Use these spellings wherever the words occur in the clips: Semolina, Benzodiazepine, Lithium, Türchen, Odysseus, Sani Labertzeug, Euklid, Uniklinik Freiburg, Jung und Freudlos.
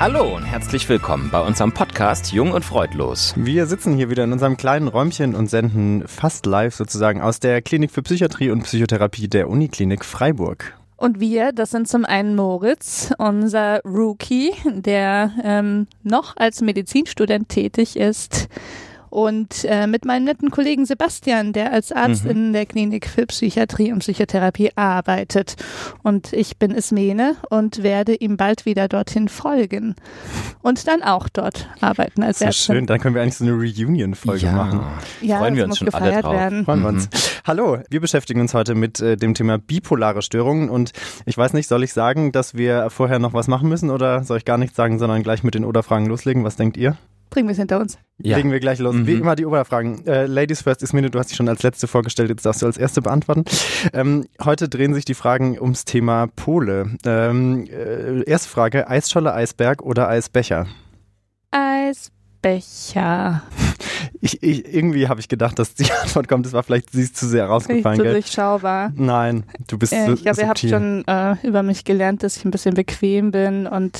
Hallo und herzlich willkommen bei unserem Podcast Jung und Freudlos. Wir sitzen hier wieder in unserem kleinen Räumchen und senden fast live sozusagen aus der Klinik für Psychiatrie und Psychotherapie der Uniklinik Freiburg. Und wir, das sind zum einen Moritz, unser Rookie, der noch als Medizinstudent tätig ist, und mit meinem netten Kollegen Sebastian, der als Arzt in der Klinik für Psychiatrie und Psychotherapie arbeitet. Und ich bin Ismene und werde ihm bald wieder dorthin folgen und dann auch dort arbeiten als Ärztin. Sehr schön, dann können wir eigentlich so eine Reunion-Folge machen. Ja, freuen wir uns schon alle drauf. Freuen wir uns. Hallo, wir beschäftigen uns heute mit dem Thema bipolare Störungen und ich weiß nicht, soll ich sagen, dass wir vorher noch was machen müssen oder soll ich gar nichts sagen, sondern gleich mit den Oder-Fragen loslegen? Was denkt ihr? Bringen wir es hinter uns. Ja. Legen wir gleich los. Wie immer die Oberfragen. Ladies first, Ismene, du hast dich schon als Letzte vorgestellt, jetzt darfst du als Erste beantworten. Heute drehen sich die Fragen ums Thema Pole. Erste Frage, Eisscholle, Eisberg oder Eisbecher? Eisbecher. Irgendwie habe ich gedacht, dass die Antwort kommt, das war vielleicht sie ist zu sehr rausgefallen. Nicht so durchschaubar. Nein, du bist so ich glaube, ihr habt schon über mich gelernt, dass ich ein bisschen bequem bin und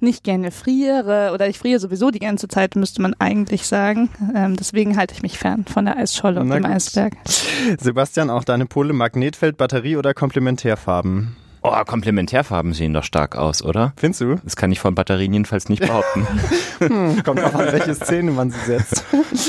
nicht gerne friere oder ich friere sowieso die ganze Zeit, müsste man eigentlich sagen. Deswegen halte ich mich fern von der Eisscholle und dem Eisberg. Sebastian, auch deine Pole, Magnetfeld, Batterie oder Komplementärfarben? Oh, Komplementärfarben sehen doch stark aus, oder? Findest du? Das kann ich von Batterien jedenfalls nicht behaupten. Kommt drauf an, welche Szene man sie setzt.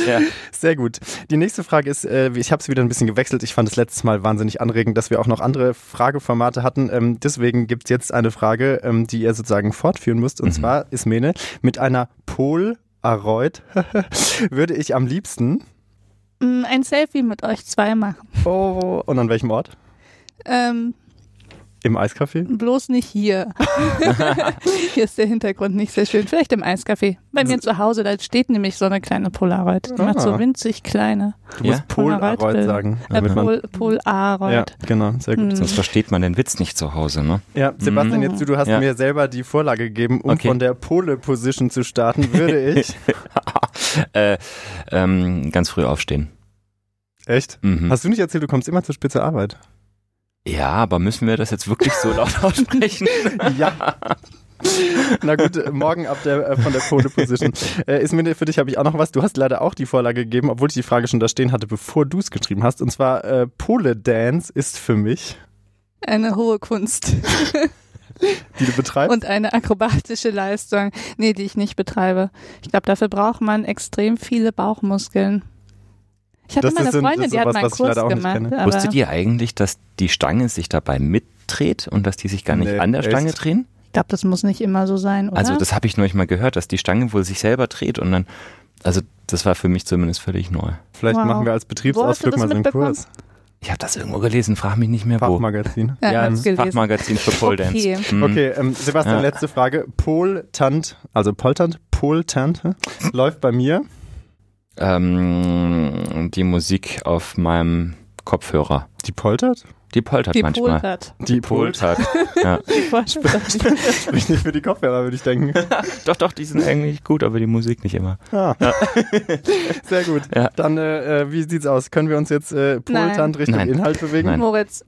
Ja. Sehr gut. Die nächste Frage ist, ich habe es wieder ein bisschen gewechselt. Ich fand es letztes Mal wahnsinnig anregend, dass wir auch noch andere Frageformate hatten. Deswegen gibt es jetzt eine Frage, die ihr sozusagen fortführen müsst. Und zwar, Ismene, mit einer Polaroid würde ich am liebsten ein Selfie mit euch zwei machen. Oh, und an welchem Ort? Im Eiscafé? Bloß nicht hier. Hier ist der Hintergrund nicht sehr schön. Vielleicht im Eiscafé. Bei mir zu Hause, da steht nämlich so eine kleine Polaroid. Die macht so winzig kleine. Du musst Polaroid sagen. Polaroid. Ja, genau, sehr gut. Sonst versteht man den Witz nicht zu Hause, ne? Ja, Sebastian, jetzt du hast mir selber die Vorlage gegeben, um von der Pole-Position zu starten, würde ich ganz früh aufstehen. Echt? Hast du nicht erzählt, du kommst immer zu spät zur Arbeit? Ja, aber müssen wir das jetzt wirklich so laut aussprechen? Ja. Na gut, morgen von der Pole-Position. Ismene, für dich habe ich auch noch was. Du hast leider auch die Vorlage gegeben, obwohl ich die Frage schon da stehen hatte, bevor du es geschrieben hast. Und zwar, Pole-Dance ist für mich eine hohe Kunst. Die du betreibst? Und eine akrobatische Leistung. Nee, die ich nicht betreibe. Ich glaube, dafür braucht man extrem viele Bauchmuskeln. Ich hatte mal eine Freundin, die hat mal einen Kurs gemacht. Wusstet ihr eigentlich, dass die Stange sich dabei mitdreht und dass die sich gar nicht an der Stange drehen? Ich glaube, das muss nicht immer so sein, oder? Also das habe ich neulich mal gehört, dass die Stange wohl sich selber dreht und dann, also das war für mich zumindest völlig neu. Vielleicht machen wir als Betriebsausflug mal so einen Kurs. Ich habe das irgendwo gelesen, frag mich nicht mehr wo. Fachmagazin. Ja, Fachmagazin für Pole Dance. Okay, Sebastian, letzte Frage. Poltant läuft bei mir. Die Musik auf meinem Kopfhörer. Die poltert? Die poltert die manchmal. Poltert. Die poltert. Ja. Die poltert. Sprich nicht für die Kopfhörer, würde ich denken. Doch, die sind eigentlich gut, aber die Musik nicht immer. Ah. Ja. Sehr gut. Ja. Dann, wie sieht's aus? Können wir uns jetzt polternd Richtung Inhalt bewegen? Nein. Moritz.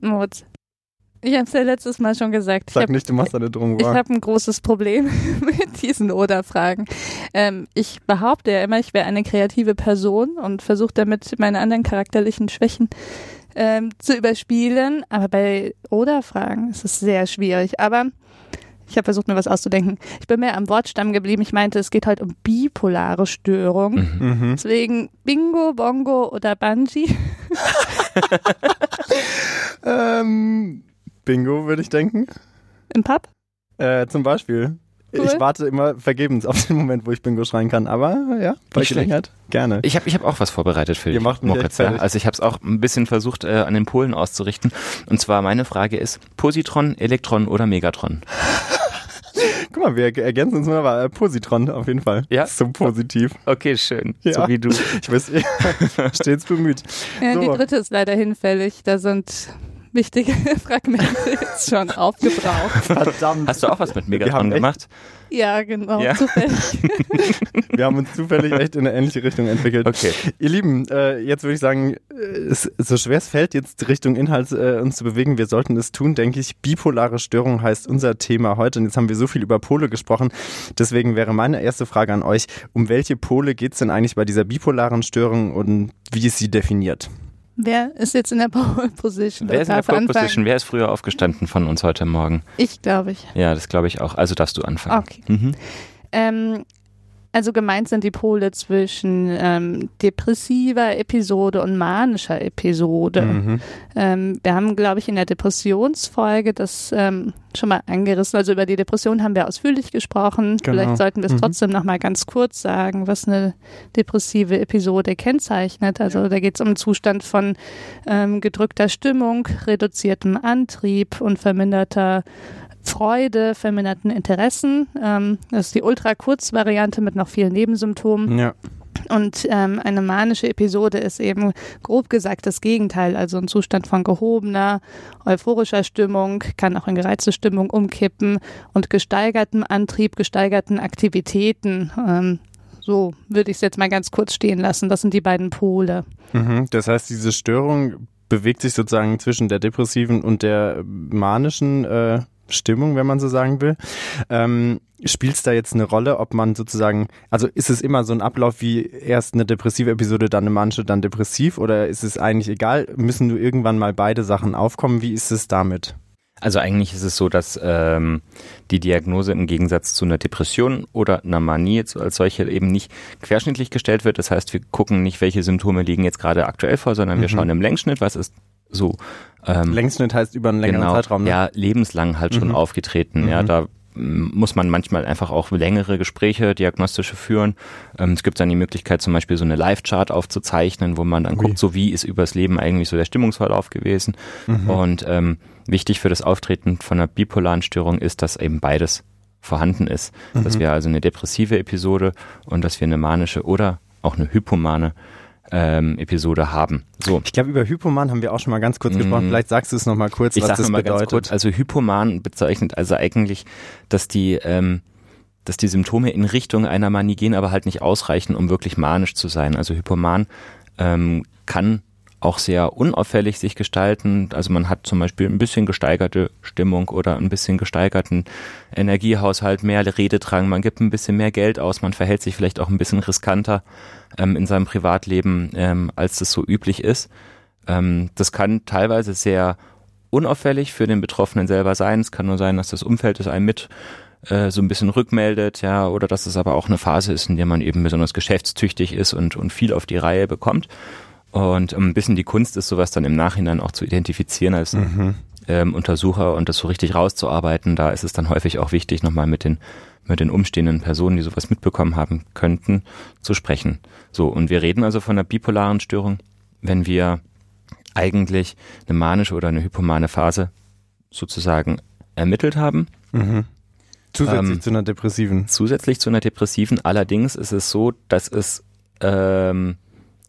Ich habe es ja letztes Mal schon gesagt. Du machst eine Drohung. Ich habe ein großes Problem mit diesen Oder-Fragen. Ich behaupte ja immer, ich wäre eine kreative Person und versuche damit meine anderen charakterlichen Schwächen zu überspielen. Aber bei Oder-Fragen ist es sehr schwierig. Aber ich habe versucht, mir was auszudenken. Ich bin mehr am Wortstamm geblieben. Ich meinte, es geht heute um bipolare Störung. Deswegen Bingo, Bongo oder Bungee. Bingo, würde ich denken. Im Pub? Zum Beispiel. Cool. Ich warte immer vergebens auf den Moment, wo ich Bingo schreien kann, aber ja, bei Gelegenheit gerne. Ich hab auch was vorbereitet für dich, Moritz. Ja. Also ich habe es auch ein bisschen versucht, an den Polen auszurichten. Und zwar meine Frage ist, Positron, Elektron oder Megatron? Guck mal, wir ergänzen uns wunderbar. Positron auf jeden Fall. Ja? So positiv. Okay, schön. Ja. So wie du. Ich weiß, stets bemüht. Ja, so. Die dritte ist leider hinfällig. Da sind wichtige Fragmente jetzt schon aufgebraucht. Verdammt. Hast du auch was mit Megatron gemacht? Ja, genau, ja. Zufällig. Wir haben uns zufällig echt in eine ähnliche Richtung entwickelt. Okay. Ihr Lieben, jetzt würde ich sagen, so schwer es fällt, jetzt Richtung Inhalt uns zu bewegen, wir sollten es tun, denke ich. Bipolare Störung heißt unser Thema heute und jetzt haben wir so viel über Pole gesprochen. Deswegen wäre meine erste Frage an euch, um welche Pole geht es denn eigentlich bei dieser bipolaren Störung und wie ist sie definiert? Wer ist jetzt in der Pole Position? Wer ist in der Pole Position? Wer ist früher aufgestanden von uns heute Morgen? Ich, glaube ich. Ja, das glaube ich auch. Also darfst du anfangen. Okay. Mhm. Also gemeint sind die Pole zwischen depressiver Episode und manischer Episode. Mhm. Wir haben, glaube ich, in der Depressionsfolge das schon mal angerissen. Also über die Depression haben wir ausführlich gesprochen. Genau. Vielleicht sollten wir es trotzdem nochmal ganz kurz sagen, was eine depressive Episode kennzeichnet. Also da geht es um einen Zustand von gedrückter Stimmung, reduziertem Antrieb und verminderter Freude, verminderten Interessen. Das ist die Ultra-Kurz-Variante mit noch vielen Nebensymptomen. Ja. Und eine manische Episode ist eben grob gesagt das Gegenteil, also ein Zustand von gehobener, euphorischer Stimmung, kann auch in gereizte Stimmung umkippen und gesteigertem Antrieb, gesteigerten Aktivitäten. So würde ich es jetzt mal ganz kurz stehen lassen. Das sind die beiden Pole. Mhm, das heißt, diese Störung bewegt sich sozusagen zwischen der depressiven und der manischen Stimmung, wenn man so sagen will. Spielt es da jetzt eine Rolle, ob man sozusagen, also ist es immer so ein Ablauf wie erst eine depressive Episode, dann eine manische, dann depressiv, oder ist es eigentlich egal? Müssen nur irgendwann mal beide Sachen aufkommen? Wie ist es damit? Also eigentlich ist es so, dass die Diagnose im Gegensatz zu einer Depression oder einer Manie als solche eben nicht querschnittlich gestellt wird. Das heißt, wir gucken nicht, welche Symptome liegen jetzt gerade aktuell vor, sondern wir schauen im Längsschnitt, was ist so. Längsschnitt heißt über einen längeren Zeitraum. Ne? Ja, lebenslang halt schon aufgetreten. Ja, da muss man manchmal einfach auch längere Gespräche, diagnostische führen. Es gibt dann die Möglichkeit, zum Beispiel so eine Live-Chart aufzuzeichnen, wo man dann guckt, so wie ist übers Leben eigentlich so der Stimmungsverlauf gewesen. Und wichtig für das Auftreten von einer bipolaren Störung ist, dass eben beides vorhanden ist. Dass wir also eine depressive Episode und dass wir eine manische oder auch eine hypomane Episode haben. So. Ich glaube, über Hypoman haben wir auch schon mal ganz kurz gesprochen. Vielleicht sagst du es nochmal kurz, was das bedeutet. Ganz kurz. Also Hypoman bezeichnet also eigentlich, dass die Symptome in Richtung einer Manie gehen, aber halt nicht ausreichen, um wirklich manisch zu sein. Also Hypoman kann auch sehr unauffällig sich gestalten. Also man hat zum Beispiel ein bisschen gesteigerte Stimmung oder ein bisschen gesteigerten Energiehaushalt, mehr Rededrang, man gibt ein bisschen mehr Geld aus, man verhält sich vielleicht auch ein bisschen riskanter in seinem Privatleben, als das so üblich ist. Das kann teilweise sehr unauffällig für den Betroffenen selber sein. Es kann nur sein, dass das Umfeld es einem mit so ein bisschen rückmeldet, ja, oder dass es aber auch eine Phase ist, in der man eben besonders geschäftstüchtig ist und viel auf die Reihe bekommt. Und ein bisschen die Kunst ist, sowas dann im Nachhinein auch zu identifizieren als Untersucher und das so richtig rauszuarbeiten. Da ist es dann häufig auch wichtig, nochmal mit den umstehenden Personen, die sowas mitbekommen haben könnten, zu sprechen. So, und wir reden also von einer bipolaren Störung, wenn wir eigentlich eine manische oder eine hypomane Phase sozusagen ermittelt haben. Mhm. Zusätzlich zu einer depressiven. Zusätzlich zu einer depressiven. Allerdings ist es so, dass es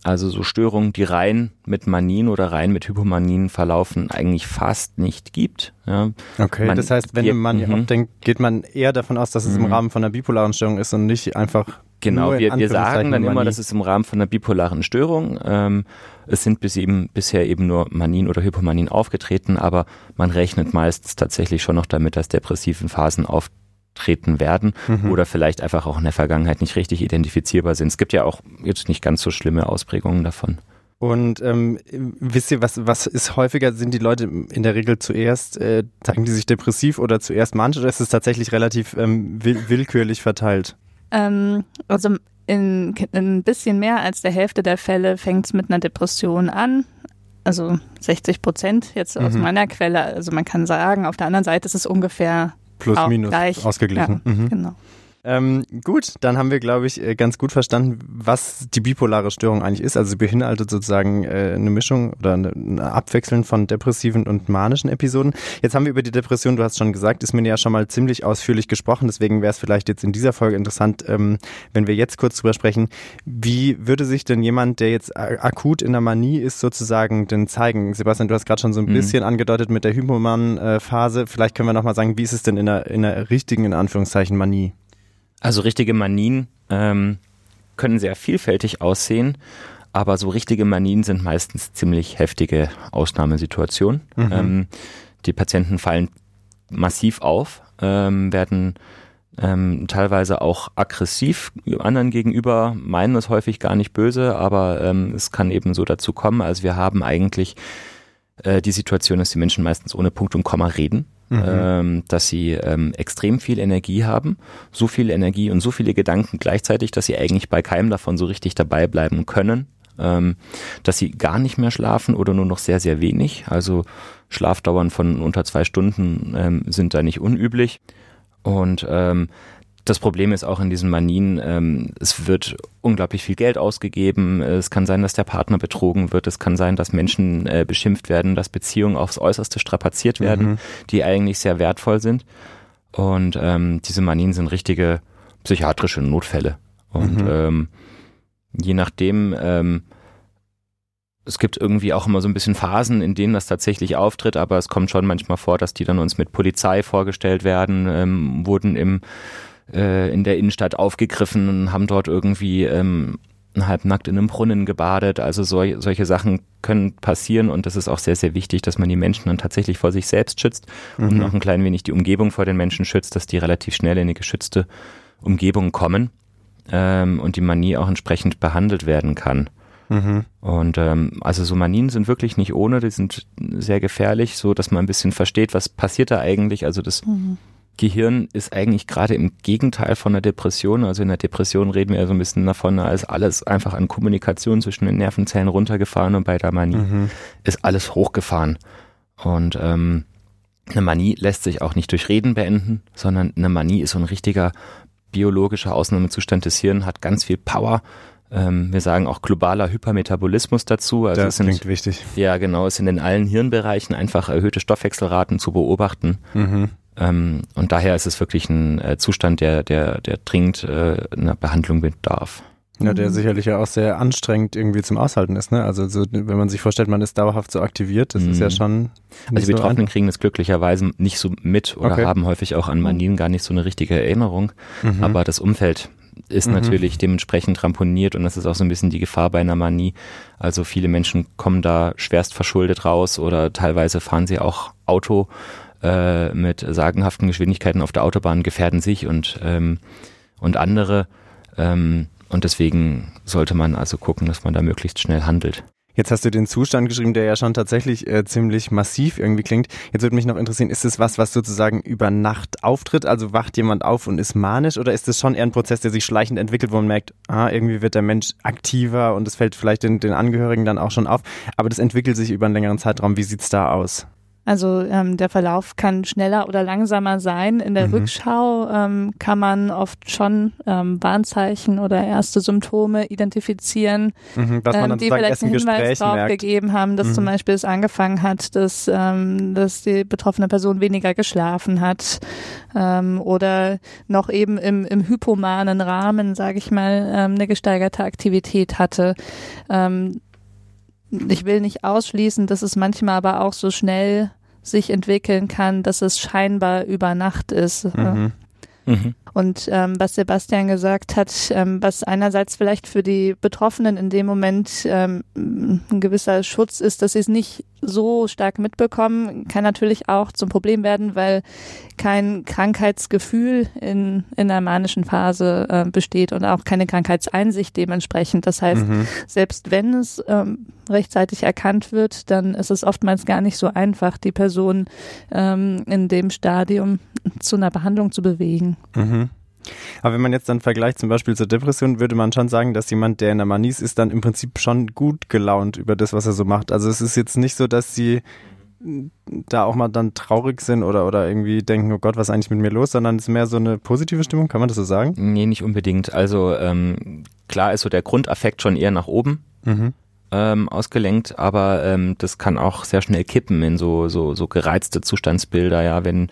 also so Störungen, die rein mit Manien oder rein mit Hypomanien verlaufen, eigentlich fast nicht gibt. Ja. Okay, das heißt, wenn man denkt, geht man eher davon aus, dass es im Rahmen von einer bipolaren Störung ist und nicht einfach nur in Anführungszeichen wir sagen dann immer, das ist im Rahmen von einer bipolaren Störung. Es sind bisher eben nur Manien oder Hypomanien aufgetreten, aber man rechnet meistens tatsächlich schon noch damit, dass depressiven Phasen auftreten werden oder vielleicht einfach auch in der Vergangenheit nicht richtig identifizierbar sind. Es gibt ja auch jetzt nicht ganz so schlimme Ausprägungen davon. Und wisst ihr, was ist häufiger? Sind die Leute in der Regel zuerst, sagen die sich depressiv oder zuerst manisch, oder ist es tatsächlich relativ willkürlich verteilt? Also in ein bisschen mehr als der Hälfte der Fälle fängt es mit einer Depression an. Also 60% jetzt aus meiner Quelle. Also man kann sagen, auf der anderen Seite ist es ungefähr plus, minus, ausgeglichen. Ja, genau. Gut, dann haben wir, glaube ich, ganz gut verstanden, was die bipolare Störung eigentlich ist. Also sie beinhaltet sozusagen eine Mischung oder ein Abwechseln von depressiven und manischen Episoden. Jetzt haben wir über die Depression, du hast schon gesagt, ist mir ja schon mal ziemlich ausführlich gesprochen. Deswegen wäre es vielleicht jetzt in dieser Folge interessant, wenn wir jetzt kurz drüber sprechen, wie würde sich denn jemand, der jetzt akut in der Manie ist, sozusagen denn zeigen? Sebastian, du hast gerade schon so ein bisschen angedeutet mit der Hypoman-Phase. Vielleicht können wir nochmal sagen, wie ist es denn in der richtigen, in Anführungszeichen, Manie? Also richtige Manien können sehr vielfältig aussehen, aber so richtige Manien sind meistens ziemlich heftige Ausnahmesituationen. Mhm. Die Patienten fallen massiv auf, werden teilweise auch aggressiv anderen gegenüber, meinen es häufig gar nicht böse, aber es kann eben so dazu kommen. Also wir haben eigentlich die Situation, dass die Menschen meistens ohne Punkt und Komma reden. Dass sie extrem viel Energie haben, so viel Energie und so viele Gedanken gleichzeitig, dass sie eigentlich bei keinem davon so richtig dabei bleiben können, dass sie gar nicht mehr schlafen oder nur noch sehr, sehr wenig. Also Schlafdauern von unter 2 Stunden sind da nicht unüblich. Und das Problem ist auch in diesen Manien, es wird unglaublich viel Geld ausgegeben, es kann sein, dass der Partner betrogen wird, es kann sein, dass Menschen beschimpft werden, dass Beziehungen aufs Äußerste strapaziert werden, die eigentlich sehr wertvoll sind. Und diese Manien sind richtige psychiatrische Notfälle. Und je nachdem, es gibt irgendwie auch immer so ein bisschen Phasen, in denen das tatsächlich auftritt, aber es kommt schon manchmal vor, dass die dann uns mit Polizei vorgestellt werden, wurden in der Innenstadt aufgegriffen und haben dort irgendwie halbnackt in einem Brunnen gebadet. Also solche Sachen können passieren und das ist auch sehr, sehr wichtig, dass man die Menschen dann tatsächlich vor sich selbst schützt und noch ein klein wenig die Umgebung vor den Menschen schützt, dass die relativ schnell in eine geschützte Umgebung kommen und die Manie auch entsprechend behandelt werden kann. Und also so Manien sind wirklich nicht ohne, die sind sehr gefährlich, so dass man ein bisschen versteht, was passiert da eigentlich. Also das Gehirn ist eigentlich gerade im Gegenteil von einer Depression. Also in der Depression reden wir ja so ein bisschen davon, da ist alles einfach an Kommunikation zwischen den Nervenzellen runtergefahren und bei der Manie ist alles hochgefahren. Und eine Manie lässt sich auch nicht durch Reden beenden, sondern eine Manie ist so ein richtiger biologischer Ausnahmezustand des Hirns, hat ganz viel Power. Wir sagen auch globaler Hypermetabolismus dazu. Also das klingt wichtig. Ja, genau. Es sind in allen Hirnbereichen einfach erhöhte Stoffwechselraten zu beobachten. Und daher ist es wirklich ein Zustand, der dringend einer Behandlung bedarf. Ja, der sicherlich ja auch sehr anstrengend irgendwie zum Aushalten ist, ne? Also so, wenn man sich vorstellt, man ist dauerhaft so aktiviert, das ist ja schon... Also die Betroffenen kriegen das glücklicherweise nicht so mit oder haben häufig auch an Manien gar nicht so eine richtige Erinnerung. Aber das Umfeld ist natürlich dementsprechend ramponiert und das ist auch so ein bisschen die Gefahr bei einer Manie. Also viele Menschen kommen da schwerst verschuldet raus oder teilweise fahren sie auch Auto mit sagenhaften Geschwindigkeiten auf der Autobahn, gefährden sich und andere. Und deswegen sollte man also gucken, dass man da möglichst schnell handelt. Jetzt hast du den Zustand geschrieben, der ja schon tatsächlich ziemlich massiv irgendwie klingt. Jetzt würde mich noch interessieren, ist es was sozusagen über Nacht auftritt? Also wacht jemand auf und ist manisch oder ist es schon eher ein Prozess, der sich schleichend entwickelt, wo man merkt, irgendwie wird der Mensch aktiver und es fällt vielleicht den Angehörigen dann auch schon auf, aber das entwickelt sich über einen längeren Zeitraum. Wie sieht's da aus? Also der Verlauf kann schneller oder langsamer sein. In der Rückschau kann man oft schon Warnzeichen oder erste Symptome identifizieren, was man dann die vielleicht einen Hinweis darauf gegeben haben, dass zum Beispiel es angefangen hat, dass die betroffene Person weniger geschlafen hat oder noch eben im hypomanen Rahmen, sage ich mal, eine gesteigerte Aktivität hatte. Ich will nicht ausschließen, dass es manchmal aber auch so schnell sich entwickeln kann, dass es scheinbar über Nacht ist. Und was Sebastian gesagt hat, was einerseits vielleicht für die Betroffenen in dem Moment ein gewisser Schutz ist, dass sie es nicht so stark mitbekommen, kann natürlich auch zum Problem werden, weil kein Krankheitsgefühl in der manischen Phase besteht und auch keine Krankheitseinsicht dementsprechend. Das heißt, selbst wenn es rechtzeitig erkannt wird, dann ist es oftmals gar nicht so einfach, die Person in dem Stadium zu einer Behandlung zu bewegen. Aber wenn man jetzt dann vergleicht zum Beispiel zur Depression, würde man schon sagen, dass jemand, der in der Manie ist, dann im Prinzip schon gut gelaunt über das, was er so macht. Also es ist jetzt nicht so, dass sie da auch mal dann traurig sind oder irgendwie denken, oh Gott, was ist eigentlich mit mir los, sondern es ist mehr so eine positive Stimmung, kann man das so sagen? Nee, nicht unbedingt. Also klar ist so der Grundaffekt schon eher nach oben ausgelenkt, aber das kann auch sehr schnell kippen in so gereizte Zustandsbilder, ja, wenn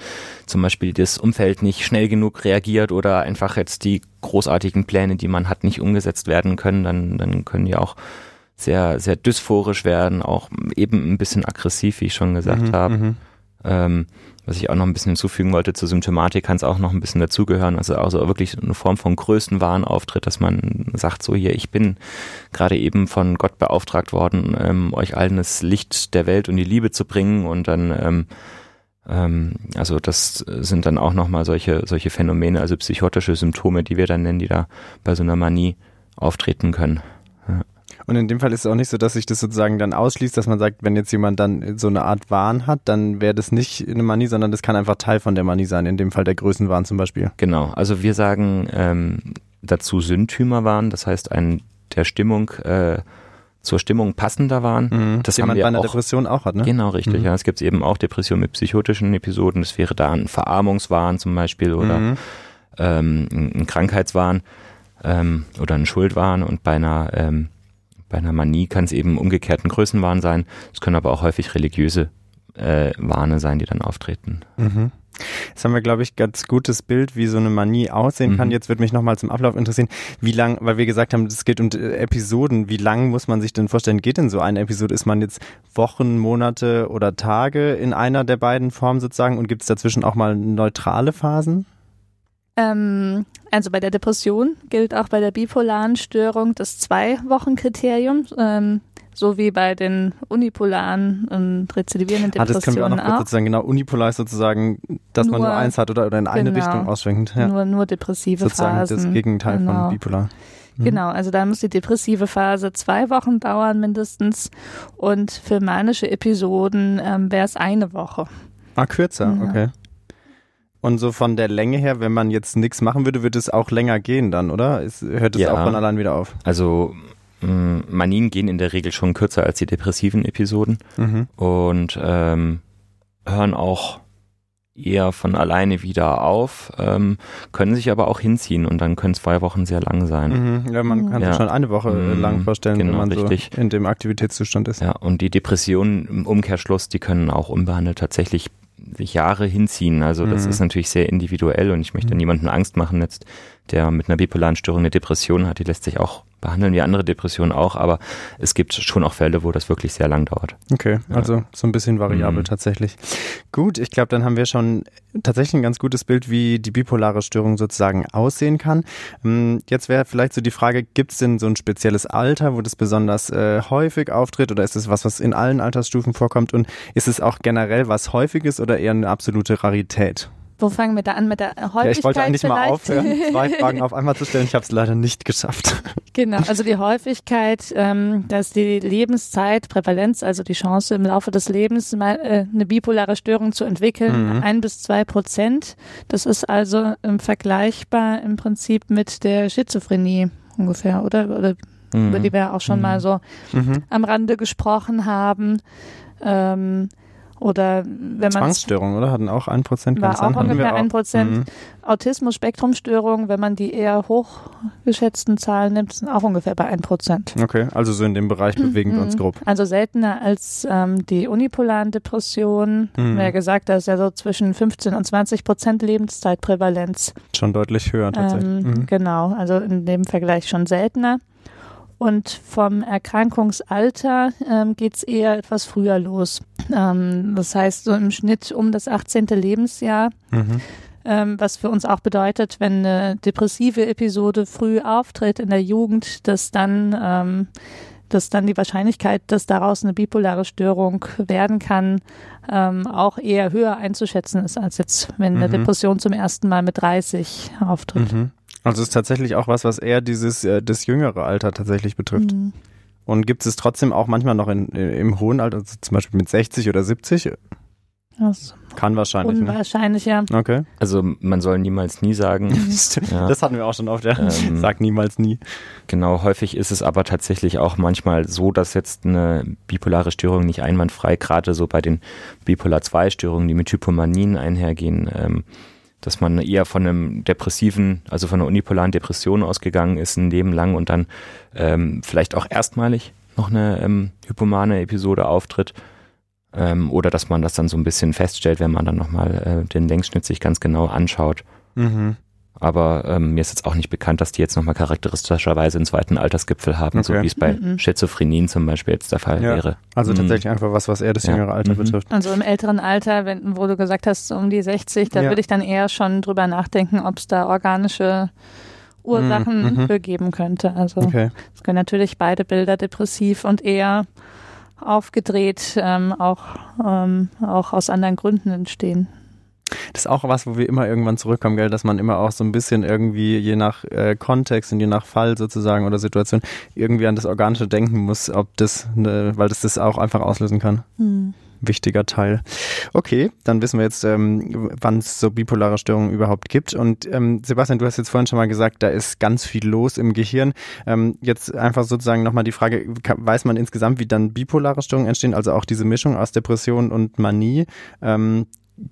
zum Beispiel das Umfeld nicht schnell genug reagiert oder einfach jetzt die großartigen Pläne, die man hat, nicht umgesetzt werden können, dann können die auch sehr, sehr dysphorisch werden, auch eben ein bisschen aggressiv, wie ich schon gesagt habe. Was ich auch noch ein bisschen hinzufügen wollte zur Symptomatik, kann es auch noch ein bisschen dazugehören, also wirklich eine Form von Größenwahn auftritt, dass man sagt so, hier, ich bin gerade eben von Gott beauftragt worden, euch allen das Licht der Welt und die Liebe zu bringen, und dann also das sind dann auch nochmal solche Phänomene, also psychotische Symptome, die wir dann nennen, die da bei so einer Manie auftreten können. Ja. Und in dem Fall ist es auch nicht so, dass sich das sozusagen dann ausschließt, dass man sagt, wenn jetzt jemand dann so eine Art Wahn hat, dann wäre das nicht eine Manie, sondern das kann einfach Teil von der Manie sein, in dem Fall der Größenwahn zum Beispiel. Genau, also wir sagen dazu Symptümerwahn, das heißt zur Stimmung passender Wahn. Das haben wir bei einer Depression auch hat, ne? Genau, richtig. Ja, es gibt eben auch Depressionen mit psychotischen Episoden, das wäre da ein Verarmungswahn zum Beispiel oder ein Krankheitswahn oder ein Schuldwahn, und bei einer Manie kann es eben umgekehrten Größenwahn sein. Es können aber auch häufig religiöse Wahne sein, die dann auftreten. Jetzt haben wir, glaube ich, ganz gutes Bild, wie so eine Manie aussehen kann. Jetzt würde mich nochmal zum Ablauf interessieren, wie lang, weil wir gesagt haben, es geht um Episoden, wie lang muss man sich denn vorstellen, geht denn so eine Episode? Ist man jetzt Wochen, Monate oder Tage in einer der beiden Formen sozusagen, und gibt es dazwischen auch mal neutrale Phasen? Also bei der Depression gilt auch bei der bipolaren Störung das 2-Wochen-Kriterium, so wie bei den unipolaren und rezidivierenden Depressionen. Das können wir auch noch kurz sozusagen, genau, unipolar ist sozusagen, dass man nur eins hat oder in eine Richtung ausschwenkend. Ja. Nur depressive sozusagen Phasen. Sozusagen das Gegenteil von bipolar. Genau, also da muss die depressive Phase 2 Wochen dauern mindestens, und für manische Episoden wäre es 1 Woche. Ah, kürzer, ja. Okay. Und so von der Länge her, wenn man jetzt nichts machen würde, würde es auch länger gehen dann, oder? Hört es auch von allein wieder auf? Also Manien gehen in der Regel schon kürzer als die depressiven Episoden und hören auch eher von alleine wieder auf, können sich aber auch hinziehen, und dann können 2 Wochen sehr lang sein. Ja, man kann sich schon 1 Woche lang vorstellen, genau, wenn man richtig so in dem Aktivitätszustand ist. Ja, und die Depressionen im Umkehrschluss, die können auch unbehandelt tatsächlich sich Jahre hinziehen. Also das ist natürlich sehr individuell, und ich möchte niemandem Angst machen jetzt, der mit einer bipolaren Störung eine Depression hat, die lässt sich auch behandeln wie andere Depressionen auch, aber es gibt schon auch Fälle, wo das wirklich sehr lang dauert. Okay, also so ein bisschen variabel tatsächlich. Gut, ich glaube, dann haben wir schon tatsächlich ein ganz gutes Bild, wie die bipolare Störung sozusagen aussehen kann. Jetzt wäre vielleicht so die Frage, gibt es denn so ein spezielles Alter, wo das besonders häufig auftritt, oder ist es was in allen Altersstufen vorkommt, und ist es auch generell was Häufiges oder eher eine absolute Rarität? Wo fangen wir da an mit der Häufigkeit? Ja, ich wollte eigentlich mal aufhören, 2 Fragen auf einmal zu stellen. Ich habe es leider nicht geschafft. Genau, also die Häufigkeit, dass die Lebenszeit, Prävalenz, also die Chance im Laufe des Lebens eine bipolare Störung zu entwickeln, 1-2%. Das ist also vergleichbar im Prinzip mit der Schizophrenie ungefähr, oder über die wir auch schon mal so am Rande gesprochen haben. Oder wenn man Zwangsstörung, oder? Hatten auch 1%. War auch ungefähr 1%. Autismus-Spektrumstörung, wenn man die eher hochgeschätzten Zahlen nimmt, sind auch ungefähr bei 1%. Okay, also so in dem Bereich bewegen wir uns grob. Also seltener als die unipolaren Depressionen. Wir haben ja gesagt, da ist ja so zwischen 15% und 20% Lebenszeitprävalenz. Schon deutlich höher tatsächlich. Genau, also in dem Vergleich schon seltener. Und vom Erkrankungsalter geht es eher etwas früher los. Das heißt so im Schnitt um das 18. Lebensjahr, was für uns auch bedeutet, wenn eine depressive Episode früh auftritt in der Jugend, dass dann die Wahrscheinlichkeit, dass daraus eine bipolare Störung werden kann, auch eher höher einzuschätzen ist, als jetzt, wenn eine Depression zum ersten Mal mit 30 auftritt. Also es ist tatsächlich auch was eher das jüngere Alter tatsächlich betrifft. Und gibt es trotzdem auch manchmal noch im hohen Alter, also zum Beispiel mit 60 oder 70? Das kann wahrscheinlich. Unwahrscheinlich, ne? Ja. Okay. Also man soll niemals nie sagen. Ja. Das hatten wir auch schon oft, ja. Sag niemals nie. Genau, häufig ist es aber tatsächlich auch manchmal so, dass jetzt eine bipolare Störung nicht einwandfrei, gerade so bei den Bipolar-2-Störungen, die mit Hypomanien einhergehen, dass man eher von einem depressiven, also von einer unipolaren Depression ausgegangen ist, ein Leben lang und dann vielleicht auch erstmalig noch eine hypomane Episode auftritt. Oder dass man das dann so ein bisschen feststellt, wenn man dann nochmal den Längsschnitt sich ganz genau anschaut. Mhm. Aber mir ist jetzt auch nicht bekannt, dass die jetzt nochmal charakteristischerweise einen zweiten Altersgipfel haben, okay. So wie es bei Schizophrenien zum Beispiel jetzt der Fall ja. wäre. Also tatsächlich einfach was eher das jüngere Alter betrifft. Also im älteren Alter, wenn, wo du gesagt hast, so um die 60, da würde ich dann eher schon drüber nachdenken, ob es da organische Ursachen für geben könnte. Also es können natürlich beide Bilder depressiv und eher aufgedreht, auch aus anderen Gründen entstehen. Das ist auch was, wo wir immer irgendwann zurückkommen, gell? Dass man immer auch so ein bisschen irgendwie je nach Kontext und je nach Fall sozusagen oder Situation irgendwie an das Organische denken muss, ob das, weil das auch einfach auslösen kann. Hm. Wichtiger Teil. Okay, dann wissen wir jetzt, wann es so bipolare Störungen überhaupt gibt. Und Sebastian, du hast jetzt vorhin schon mal gesagt, da ist ganz viel los im Gehirn. Jetzt einfach sozusagen nochmal die Frage, weiß man insgesamt, wie dann bipolare Störungen entstehen? Also auch diese Mischung aus Depression und Manie.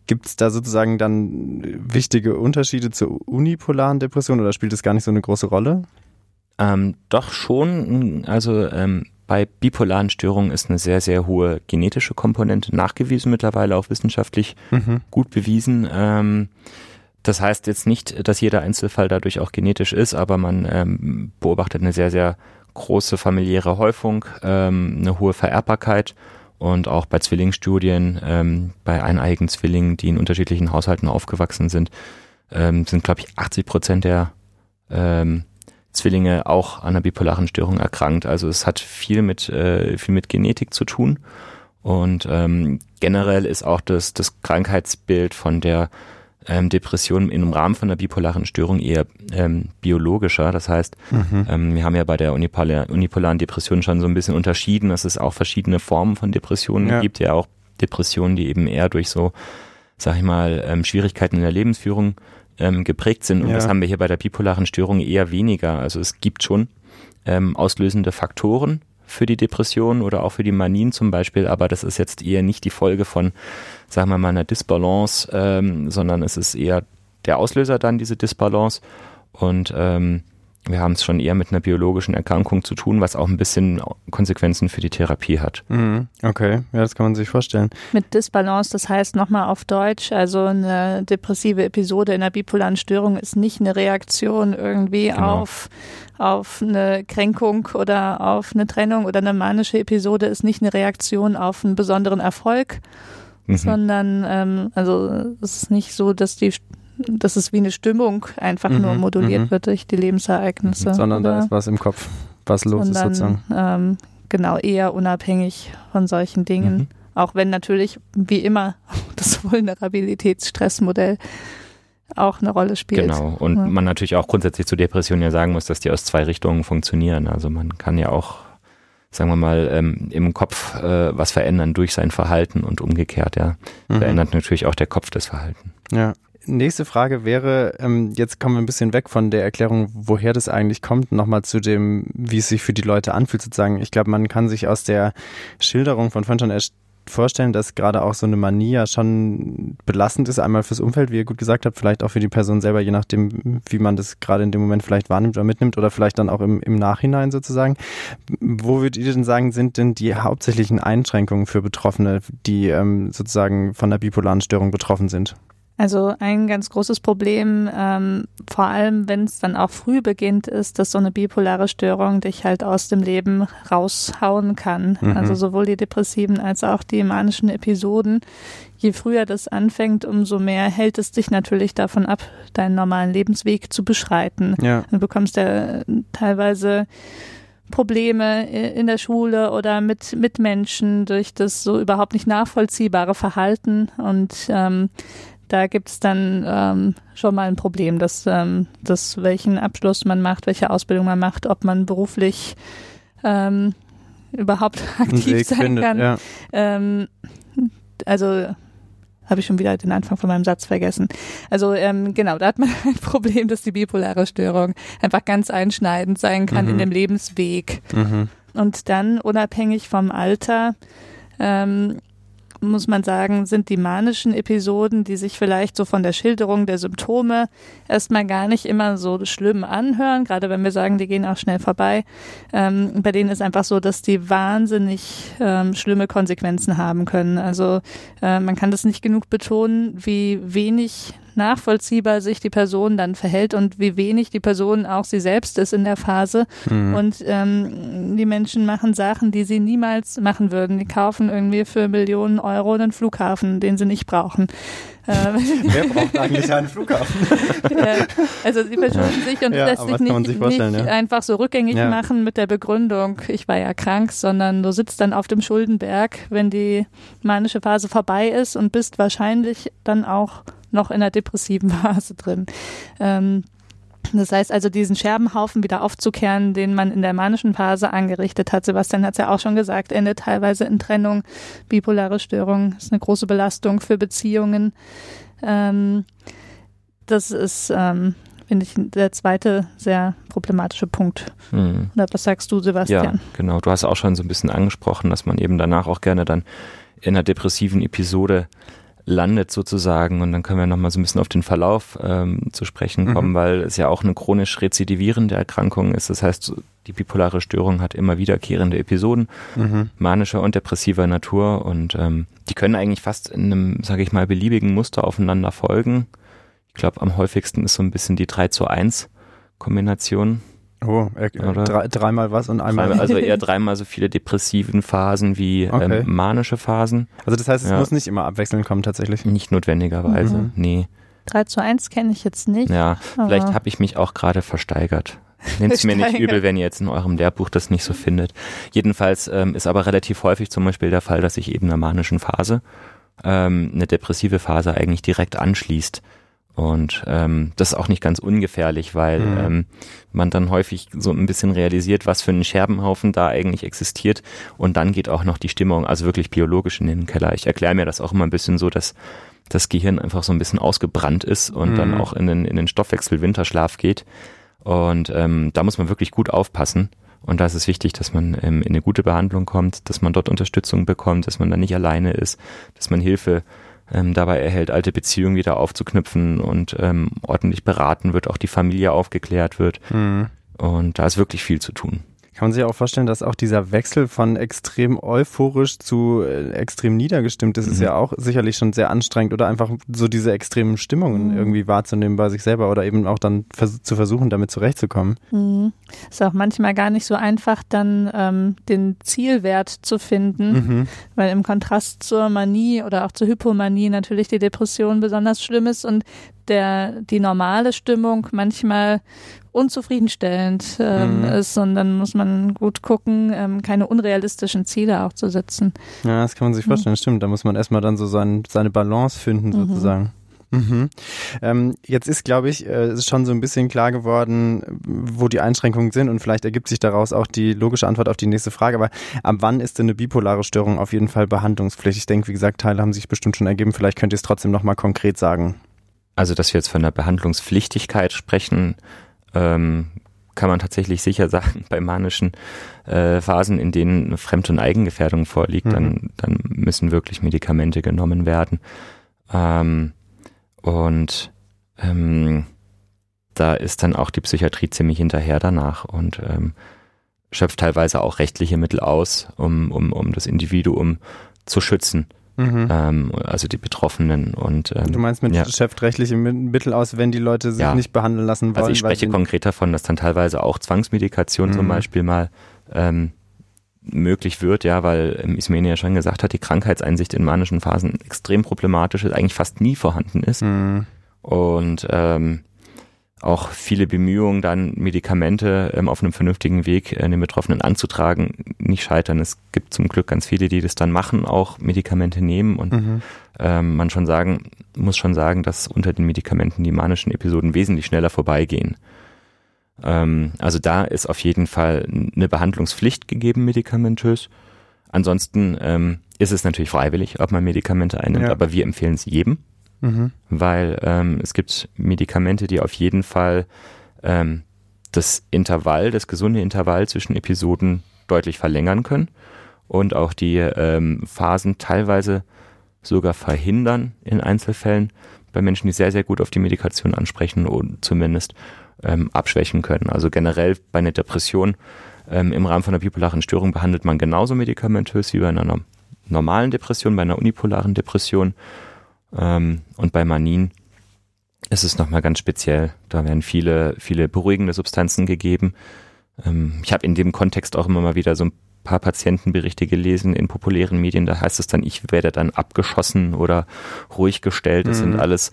Gibt es da sozusagen dann wichtige Unterschiede zur unipolaren Depression oder spielt das gar nicht so eine große Rolle? Doch schon. Also bei bipolaren Störungen ist eine sehr, sehr hohe genetische Komponente nachgewiesen, mittlerweile auch wissenschaftlich gut bewiesen. Das heißt jetzt nicht, dass jeder Einzelfall dadurch auch genetisch ist, aber man beobachtet eine sehr, sehr große familiäre Häufung, eine hohe Vererbbarkeit. Und auch bei Zwillingsstudien, bei eineiigen Zwillingen, die in unterschiedlichen Haushalten aufgewachsen sind, sind, glaube ich, 80% der Zwillinge auch an einer bipolaren Störung erkrankt. Also es hat viel mit Genetik zu tun. Und generell ist auch das Krankheitsbild von der Depression im Rahmen von der bipolaren Störung eher biologischer. Das heißt, wir haben ja bei der unipolaren Depression schon so ein bisschen unterschieden, dass es auch verschiedene Formen von Depressionen gibt. Ja, auch Depressionen, die eben eher durch so, sag ich mal, Schwierigkeiten in der Lebensführung geprägt sind. Und das haben wir hier bei der bipolaren Störung eher weniger. Also es gibt schon auslösende Faktoren für die Depression oder auch für die Manien zum Beispiel, aber das ist jetzt eher nicht die Folge von, sagen wir mal, einer Disbalance, sondern es ist eher der Auslöser dann, diese Disbalance. Und wir haben es schon eher mit einer biologischen Erkrankung zu tun, was auch ein bisschen Konsequenzen für die Therapie hat. Okay, ja, das kann man sich vorstellen. Mit Disbalance, das heißt nochmal auf Deutsch, also eine depressive Episode in einer bipolaren Störung ist nicht eine Reaktion irgendwie auf eine Kränkung oder auf eine Trennung, oder eine manische Episode ist nicht eine Reaktion auf einen besonderen Erfolg, sondern also es ist nicht so, dass es wie eine Stimmung einfach nur moduliert wird durch die Lebensereignisse. Sondern da ist was im Kopf, was los ist sozusagen. Genau, eher unabhängig von solchen Dingen. Auch wenn natürlich, wie immer, das Vulnerabilitätsstressmodell auch eine Rolle spielt. Genau, und man natürlich auch grundsätzlich zu Depressionen ja sagen muss, dass die aus zwei Richtungen funktionieren. Also man kann ja auch, sagen wir mal, im Kopf was verändern durch sein Verhalten und umgekehrt, ja. Verändert natürlich auch der Kopf das Verhalten. Ja. Nächste Frage wäre, jetzt kommen wir ein bisschen weg von der Erklärung, woher das eigentlich kommt, nochmal zu dem, wie es sich für die Leute anfühlt sozusagen. Ich glaube, man kann sich aus der Schilderung von vorhin schon vorstellen, dass gerade auch so eine Manie ja schon belastend ist, einmal fürs Umfeld, wie ihr gut gesagt habt, vielleicht auch für die Person selber, je nachdem, wie man das gerade in dem Moment vielleicht wahrnimmt oder mitnimmt oder vielleicht dann auch im Nachhinein sozusagen. Wo würdet ihr denn sagen, sind denn die hauptsächlichen Einschränkungen für Betroffene, die sozusagen von der bipolaren Störung betroffen sind? Also ein ganz großes Problem, vor allem wenn es dann auch früh beginnt, ist, dass so eine bipolare Störung dich halt aus dem Leben raushauen kann. Also sowohl die depressiven als auch die manischen Episoden. Je früher das anfängt, umso mehr hält es dich natürlich davon ab, deinen normalen Lebensweg zu beschreiten. Ja. Du bekommst ja teilweise Probleme in der Schule oder mit Menschen durch das so überhaupt nicht nachvollziehbare Verhalten und da gibt es dann schon mal ein Problem, dass welchen Abschluss man macht, welche Ausbildung man macht, ob man beruflich überhaupt aktiv sein kann. Ja. Also habe ich schon wieder den Anfang von meinem Satz vergessen. Also genau, da hat man ein Problem, dass die bipolare Störung einfach ganz einschneidend sein kann in dem Lebensweg. Und dann, unabhängig vom Alter, muss man sagen, sind die manischen Episoden, die sich vielleicht so von der Schilderung der Symptome erstmal gar nicht immer so schlimm anhören, gerade wenn wir sagen, die gehen auch schnell vorbei, bei denen ist einfach so, dass die wahnsinnig schlimme Konsequenzen haben können. Also man kann das nicht genug betonen, wie wenig nachvollziehbar sich die Person dann verhält und wie wenig die Person auch sie selbst ist in der Phase. Und die Menschen machen Sachen, die sie niemals machen würden. Die kaufen irgendwie für Millionen Euro einen Flughafen, den sie nicht brauchen. Wer braucht eigentlich einen Flughafen? Also sie verschulden sich und lässt sich nicht einfach so rückgängig machen mit der Begründung, ich war ja krank, sondern du sitzt dann auf dem Schuldenberg, wenn die manische Phase vorbei ist und bist wahrscheinlich dann auch noch in der depressiven Phase drin. Das heißt also, diesen Scherbenhaufen wieder aufzukehren, den man in der manischen Phase angerichtet hat. Sebastian hat es ja auch schon gesagt, endet teilweise in Trennung. Bipolare Störung ist eine große Belastung für Beziehungen. Das ist, finde ich, der zweite sehr problematische Punkt. Oder was sagst du, Sebastian? Ja, genau. Du hast auch schon so ein bisschen angesprochen, dass man eben danach auch gerne dann in einer depressiven Episode landet sozusagen, und dann können wir nochmal so ein bisschen auf den Verlauf zu sprechen kommen, weil es ja auch eine chronisch rezidivierende Erkrankung ist. Das heißt, die bipolare Störung hat immer wiederkehrende Episoden, manischer und depressiver Natur, und die können eigentlich fast in einem, sage ich mal, beliebigen Muster aufeinander folgen. Ich glaube, am häufigsten ist so ein bisschen die 3:1 Kombination. Oh, dreimal was und einmal. Also eher dreimal so viele depressiven Phasen wie manische Phasen. Also das heißt, es muss nicht immer abwechselnd kommen tatsächlich? Nicht notwendigerweise, nee. 3:1 kenne ich jetzt nicht. Ja, vielleicht habe ich mich auch gerade versteigert. Nehmt es mir nicht übel, wenn ihr jetzt in eurem Lehrbuch das nicht so findet. Jedenfalls ist aber relativ häufig zum Beispiel der Fall, dass sich eben einer manischen Phase eine depressive Phase eigentlich direkt anschließt. Und das ist auch nicht ganz ungefährlich, weil man dann häufig so ein bisschen realisiert, was für einen Scherbenhaufen da eigentlich existiert. Und dann geht auch noch die Stimmung, also wirklich biologisch, in den Keller. Ich erkläre mir das auch immer ein bisschen so, dass das Gehirn einfach so ein bisschen ausgebrannt ist und dann auch in den Stoffwechsel-Winterschlaf geht. Und da muss man wirklich gut aufpassen. Und da ist es wichtig, dass man in eine gute Behandlung kommt, dass man dort Unterstützung bekommt, dass man da nicht alleine ist, dass man Hilfe dabei erhält, alte Beziehungen wieder aufzuknüpfen und ordentlich beraten wird, auch die Familie aufgeklärt wird. Und da ist wirklich viel zu tun. Kann man sich auch vorstellen, dass auch dieser Wechsel von extrem euphorisch zu extrem niedergestimmt ist, ist ja auch sicherlich schon sehr anstrengend, oder einfach so diese extremen Stimmungen irgendwie wahrzunehmen bei sich selber oder eben auch dann zu versuchen, damit zurechtzukommen. Ist auch manchmal gar nicht so einfach, dann den Zielwert zu finden, weil im Kontrast zur Manie oder auch zur Hypomanie natürlich die Depression besonders schlimm ist und die normale Stimmung manchmal unzufriedenstellend ist, und dann muss man gut gucken, keine unrealistischen Ziele auch zu setzen. Ja, das kann man sich vorstellen, stimmt. Da muss man erstmal dann so seine Balance finden sozusagen. Jetzt ist, glaube ich, schon so ein bisschen klar geworden, wo die Einschränkungen sind, und vielleicht ergibt sich daraus auch die logische Antwort auf die nächste Frage. Aber ab wann ist denn eine bipolare Störung auf jeden Fall behandlungspflichtig? Ich denke, wie gesagt, Teile haben sich bestimmt schon ergeben. Vielleicht könnt ihr es trotzdem nochmal konkret sagen. Also, dass wir jetzt von der Behandlungspflichtigkeit sprechen, kann man tatsächlich sicher sagen, bei manischen Phasen, in denen Fremd- und Eigengefährdung vorliegt, dann müssen wirklich Medikamente genommen werden. Da ist dann auch die Psychiatrie ziemlich hinterher danach und schöpft teilweise auch rechtliche Mittel aus, um das Individuum zu schützen. Also die Betroffenen. Und du meinst mit geschäftsrechtlichen Mitteln aus, wenn die Leute sich nicht behandeln lassen wollen? Also ich spreche konkret davon, dass dann teilweise auch Zwangsmedikation zum Beispiel mal möglich wird, weil Ismene ja schon gesagt hat, die Krankheitseinsicht in manischen Phasen extrem problematisch ist, eigentlich fast nie vorhanden ist. Und auch viele Bemühungen, dann Medikamente auf einem vernünftigen Weg den Betroffenen anzutragen, nicht scheitern. Es gibt zum Glück ganz viele, die das dann machen, auch Medikamente nehmen, und man muss schon sagen, dass unter den Medikamenten die manischen Episoden wesentlich schneller vorbeigehen. Also da ist auf jeden Fall eine Behandlungspflicht gegeben, medikamentös. Ansonsten ist es natürlich freiwillig, ob man Medikamente einnimmt, ja, aber wir empfehlen es jedem, weil es gibt Medikamente, die auf jeden Fall das Intervall, das gesunde Intervall zwischen Episoden deutlich verlängern können und auch die Phasen teilweise sogar verhindern in Einzelfällen bei Menschen, die sehr, sehr gut auf die Medikation ansprechen und zumindest abschwächen können. Also generell bei einer Depression im Rahmen von einer bipolaren Störung behandelt man genauso medikamentös wie bei einer normalen Depression, bei einer unipolaren Depression. Und bei Manien ist es nochmal ganz speziell. Da werden viele, viele beruhigende Substanzen gegeben. Ich habe in dem Kontext auch immer mal wieder so ein paar Patientenberichte gelesen in populären Medien, da heißt es dann, ich werde dann abgeschossen oder ruhig gestellt. Das sind alles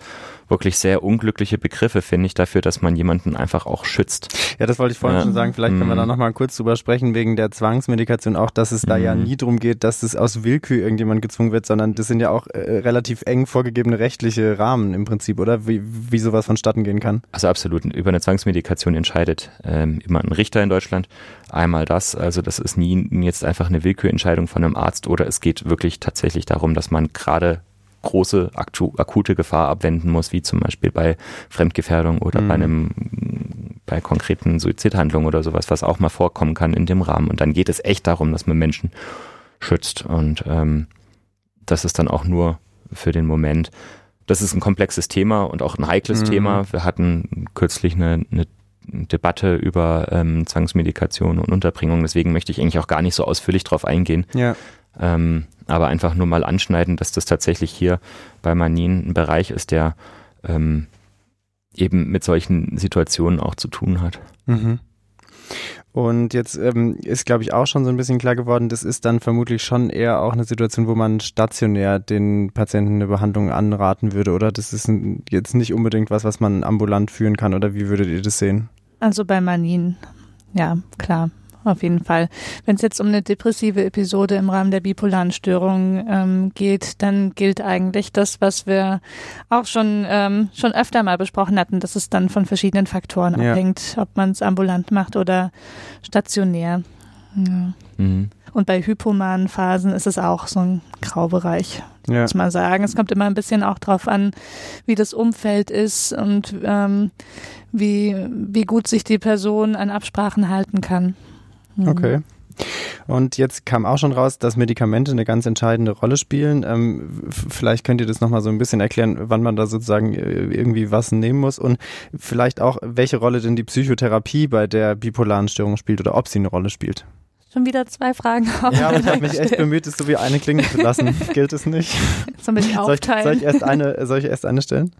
wirklich sehr unglückliche Begriffe, finde ich, dafür, dass man jemanden einfach auch schützt. Ja, das wollte ich vorhin schon sagen, vielleicht können wir da nochmal kurz drüber sprechen, wegen der Zwangsmedikation auch, dass es da ja nie drum geht, dass es aus Willkür irgendjemand gezwungen wird, sondern das sind ja auch relativ eng vorgegebene rechtliche Rahmen im Prinzip, oder? Wie sowas vonstatten gehen kann. Also absolut, über eine Zwangsmedikation entscheidet immer ein Richter in Deutschland. Einmal das, also das ist nie jetzt einfach eine Willkürentscheidung von einem Arzt oder es geht wirklich tatsächlich darum, dass man gerade große akute Gefahr abwenden muss, wie zum Beispiel bei Fremdgefährdung oder bei konkreten Suizidhandlungen oder sowas, was auch mal vorkommen kann in dem Rahmen. Und dann geht es echt darum, dass man Menschen schützt. Und das ist dann auch nur für den Moment. Das ist ein komplexes Thema und auch ein heikles Thema. Wir hatten kürzlich eine Debatte über Zwangsmedikation und Unterbringung. Deswegen möchte ich eigentlich auch gar nicht so ausführlich drauf eingehen. Ja. Aber einfach nur mal anschneiden, dass das tatsächlich hier bei Manien ein Bereich ist, der eben mit solchen Situationen auch zu tun hat. Mhm. Und jetzt ist, glaube ich, auch schon so ein bisschen klar geworden, das ist dann vermutlich schon eher auch eine Situation, wo man stationär den Patienten eine Behandlung anraten würde, oder? Das ist jetzt nicht unbedingt was man ambulant führen kann, oder wie würdet ihr das sehen? Also bei Manien, ja, klar. Auf jeden Fall. Wenn es jetzt um eine depressive Episode im Rahmen der bipolaren Störung geht, dann gilt eigentlich das, was wir auch schon öfter mal besprochen hatten, dass es dann von verschiedenen Faktoren abhängt, ob man es ambulant macht oder stationär. Ja. Mhm. Und bei hypomanen Phasen ist es auch so ein Graubereich, muss man sagen. Es kommt immer ein bisschen auch drauf an, wie das Umfeld ist und wie gut sich die Person an Absprachen halten kann. Okay. Und jetzt kam auch schon raus, dass Medikamente eine ganz entscheidende Rolle spielen. Vielleicht könnt ihr das nochmal so ein bisschen erklären, wann man da sozusagen irgendwie was nehmen muss und vielleicht auch, welche Rolle denn die Psychotherapie bei der bipolaren Störung spielt oder ob sie eine Rolle spielt. Schon wieder zwei Fragen. Ja, aber ich habe mich echt bemüht, es so wie eine klingen zu lassen. Gilt es nicht? So ein bisschen aufteilen. Soll ich erst eine stellen?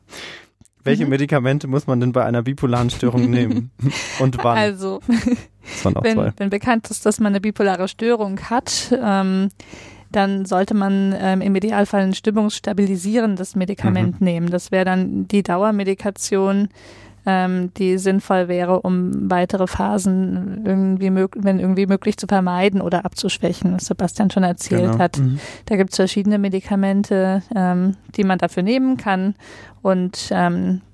Welche Medikamente muss man denn bei einer bipolaren Störung nehmen und wann? Also, wenn bekannt ist, dass man eine bipolare Störung hat, dann sollte man im Idealfall ein stimmungsstabilisierendes Medikament nehmen. Das wäre dann die Dauermedikation, die sinnvoll wäre, um weitere Phasen irgendwie möglich zu vermeiden oder abzuschwächen, was Sebastian schon erzählt hat. Da gibt es verschiedene Medikamente, die man dafür nehmen kann und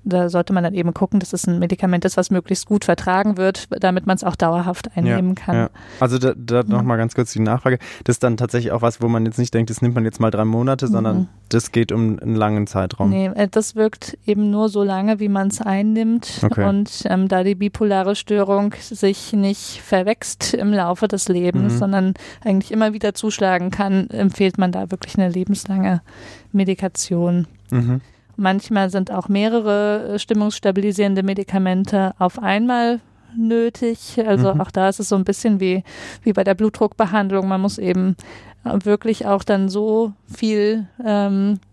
da sollte man dann eben gucken, dass es ein Medikament ist, was möglichst gut vertragen wird, damit man es auch dauerhaft einnehmen kann. Ja. Also da nochmal ganz kurz die Nachfrage, das ist dann tatsächlich auch was, wo man jetzt nicht denkt, das nimmt man jetzt mal 3 Monate, sondern das geht um einen langen Zeitraum. Nee, das wirkt eben nur so lange, wie man es einnimmt. Okay. Und da die bipolare Störung sich nicht verwächst im Laufe des Lebens, sondern eigentlich immer wieder zuschlagen kann, empfiehlt man da wirklich eine lebenslange Medikation. Manchmal sind auch mehrere stimmungsstabilisierende Medikamente auf einmal nötig. Also auch da ist es so ein bisschen wie bei der Blutdruckbehandlung. Man muss eben wirklich auch dann so viel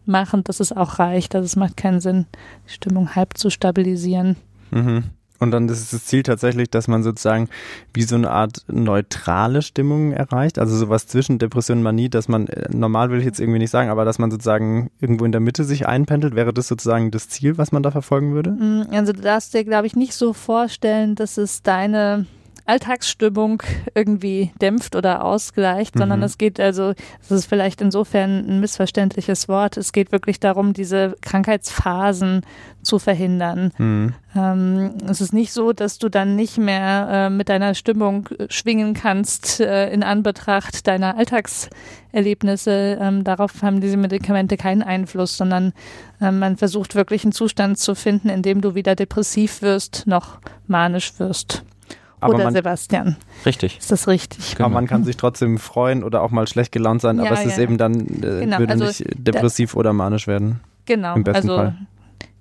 machen, dass es auch reicht. Also es macht keinen Sinn, die Stimmung halb zu stabilisieren. Und dann ist das Ziel tatsächlich, dass man sozusagen wie so eine Art neutrale Stimmung erreicht, also sowas zwischen Depression und Manie, dass man, normal will ich jetzt irgendwie nicht sagen, aber dass man sozusagen irgendwo in der Mitte sich einpendelt, wäre das sozusagen das Ziel, was man da verfolgen würde? Also du darfst dir, glaube ich, nicht so vorstellen, dass es deine Alltagsstimmung irgendwie dämpft oder ausgleicht, sondern es geht also, das ist vielleicht insofern ein missverständliches Wort, es geht wirklich darum, diese Krankheitsphasen zu verhindern. Es ist nicht so, dass du dann nicht mehr mit deiner Stimmung schwingen kannst in Anbetracht deiner Alltagserlebnisse. Darauf haben diese Medikamente keinen Einfluss, sondern man versucht wirklich einen Zustand zu finden, in dem du weder depressiv wirst noch manisch wirst. Aber oder man, Sebastian. Richtig. Ist das richtig? Genau. Aber man kann sich trotzdem freuen oder auch mal schlecht gelaunt sein, ja, aber es ist eben dann, würde also nicht depressiv oder manisch werden. Genau. Im besten Fall.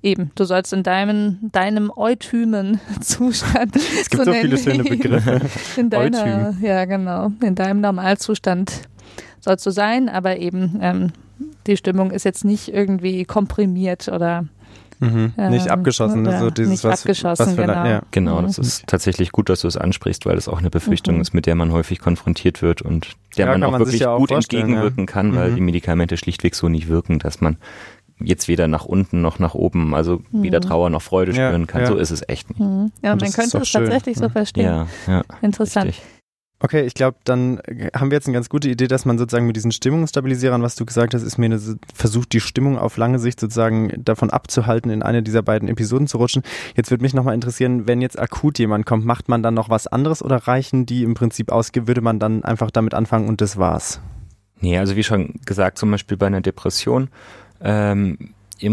Eben, du sollst in deinem eutymen Zustand. Es gibt so viele schöne Begriffe. In deiner, ja, genau, in deinem Normalzustand sollst du sein, aber eben die Stimmung ist jetzt nicht irgendwie komprimiert oder nicht abgeschossen. Oder also dieses, nicht was, abgeschossen, was genau. Ja. Genau, das ist tatsächlich gut, dass du es ansprichst, weil das auch eine Befürchtung ist, mit der man häufig konfrontiert wird und der ja, man auch man wirklich ja auch gut entgegenwirken kann, weil die Medikamente schlichtweg so nicht wirken, dass man jetzt weder nach unten noch nach oben, also weder Trauer noch Freude spüren kann. Ja. So ist es echt nicht. Ja, man könnte es tatsächlich so verstehen. Ja, ja, interessant. Richtig. Okay, ich glaube, dann haben wir jetzt eine ganz gute Idee, dass man sozusagen mit diesen Stimmungsstabilisierern, was du gesagt hast, ist mir versucht, die Stimmung auf lange Sicht sozusagen davon abzuhalten, in eine dieser beiden Episoden zu rutschen. Jetzt würde mich nochmal interessieren, wenn jetzt akut jemand kommt, macht man dann noch was anderes oder reichen die im Prinzip aus? Würde man dann einfach damit anfangen und das war's? Nee, also wie schon gesagt, zum Beispiel bei einer Depression, im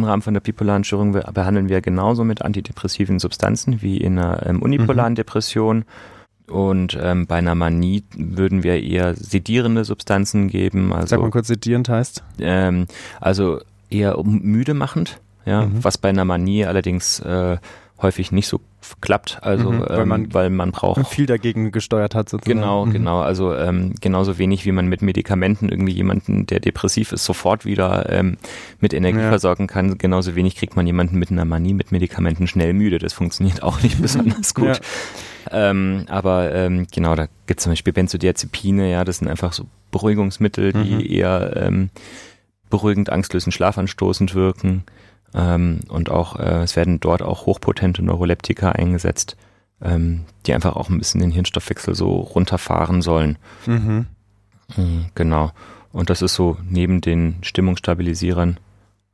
Rahmen von der bipolaren Störung behandeln wir genauso mit antidepressiven Substanzen wie in einer unipolaren Depression. Und bei einer Manie würden wir eher sedierende Substanzen geben. Also, sag mal kurz, sedierend heißt? Also eher müde machend, ja, was bei einer Manie allerdings häufig nicht so klappt, also weil man braucht viel dagegen gesteuert hat sozusagen. Genau, genau, also genauso wenig wie man mit Medikamenten irgendwie jemanden, der depressiv ist, sofort wieder mit Energie versorgen kann, genauso wenig kriegt man jemanden mit einer Manie mit Medikamenten schnell müde, das funktioniert auch nicht besonders gut. Ja. Aber genau, da gibt es zum Beispiel Benzodiazepine, ja, das sind einfach so Beruhigungsmittel, die eher beruhigend, angstlösend, schlafanstoßend wirken. Und auch, es werden dort auch hochpotente Neuroleptika eingesetzt, die einfach auch ein bisschen den Hirnstoffwechsel so runterfahren sollen. Genau. Und das ist so neben den Stimmungsstabilisierern.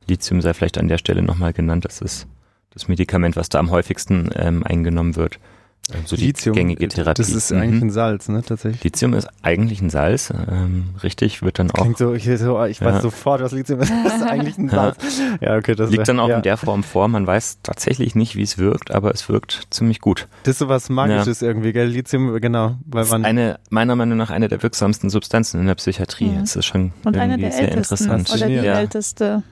Lithium sei vielleicht an der Stelle nochmal genannt. Das ist das Medikament, was da am häufigsten eingenommen wird. So Lithium, die gängige Therapie. Das ist eigentlich ein Salz, ne, tatsächlich. Lithium ist eigentlich ein Salz, richtig, wird dann auch. Klingt so, ich weiß sofort, was Lithium ist, das ist eigentlich ein Salz. Ja, okay, das liegt dann auch in der Form vor, man weiß tatsächlich nicht, wie es wirkt, aber es wirkt ziemlich gut. Das ist sowas Magisches irgendwie, gell, Lithium, genau. Weil man eine, meiner Meinung nach, eine der wirksamsten Substanzen in der Psychiatrie. Das ist schon und eine der sehr interessant. Oder die älteste.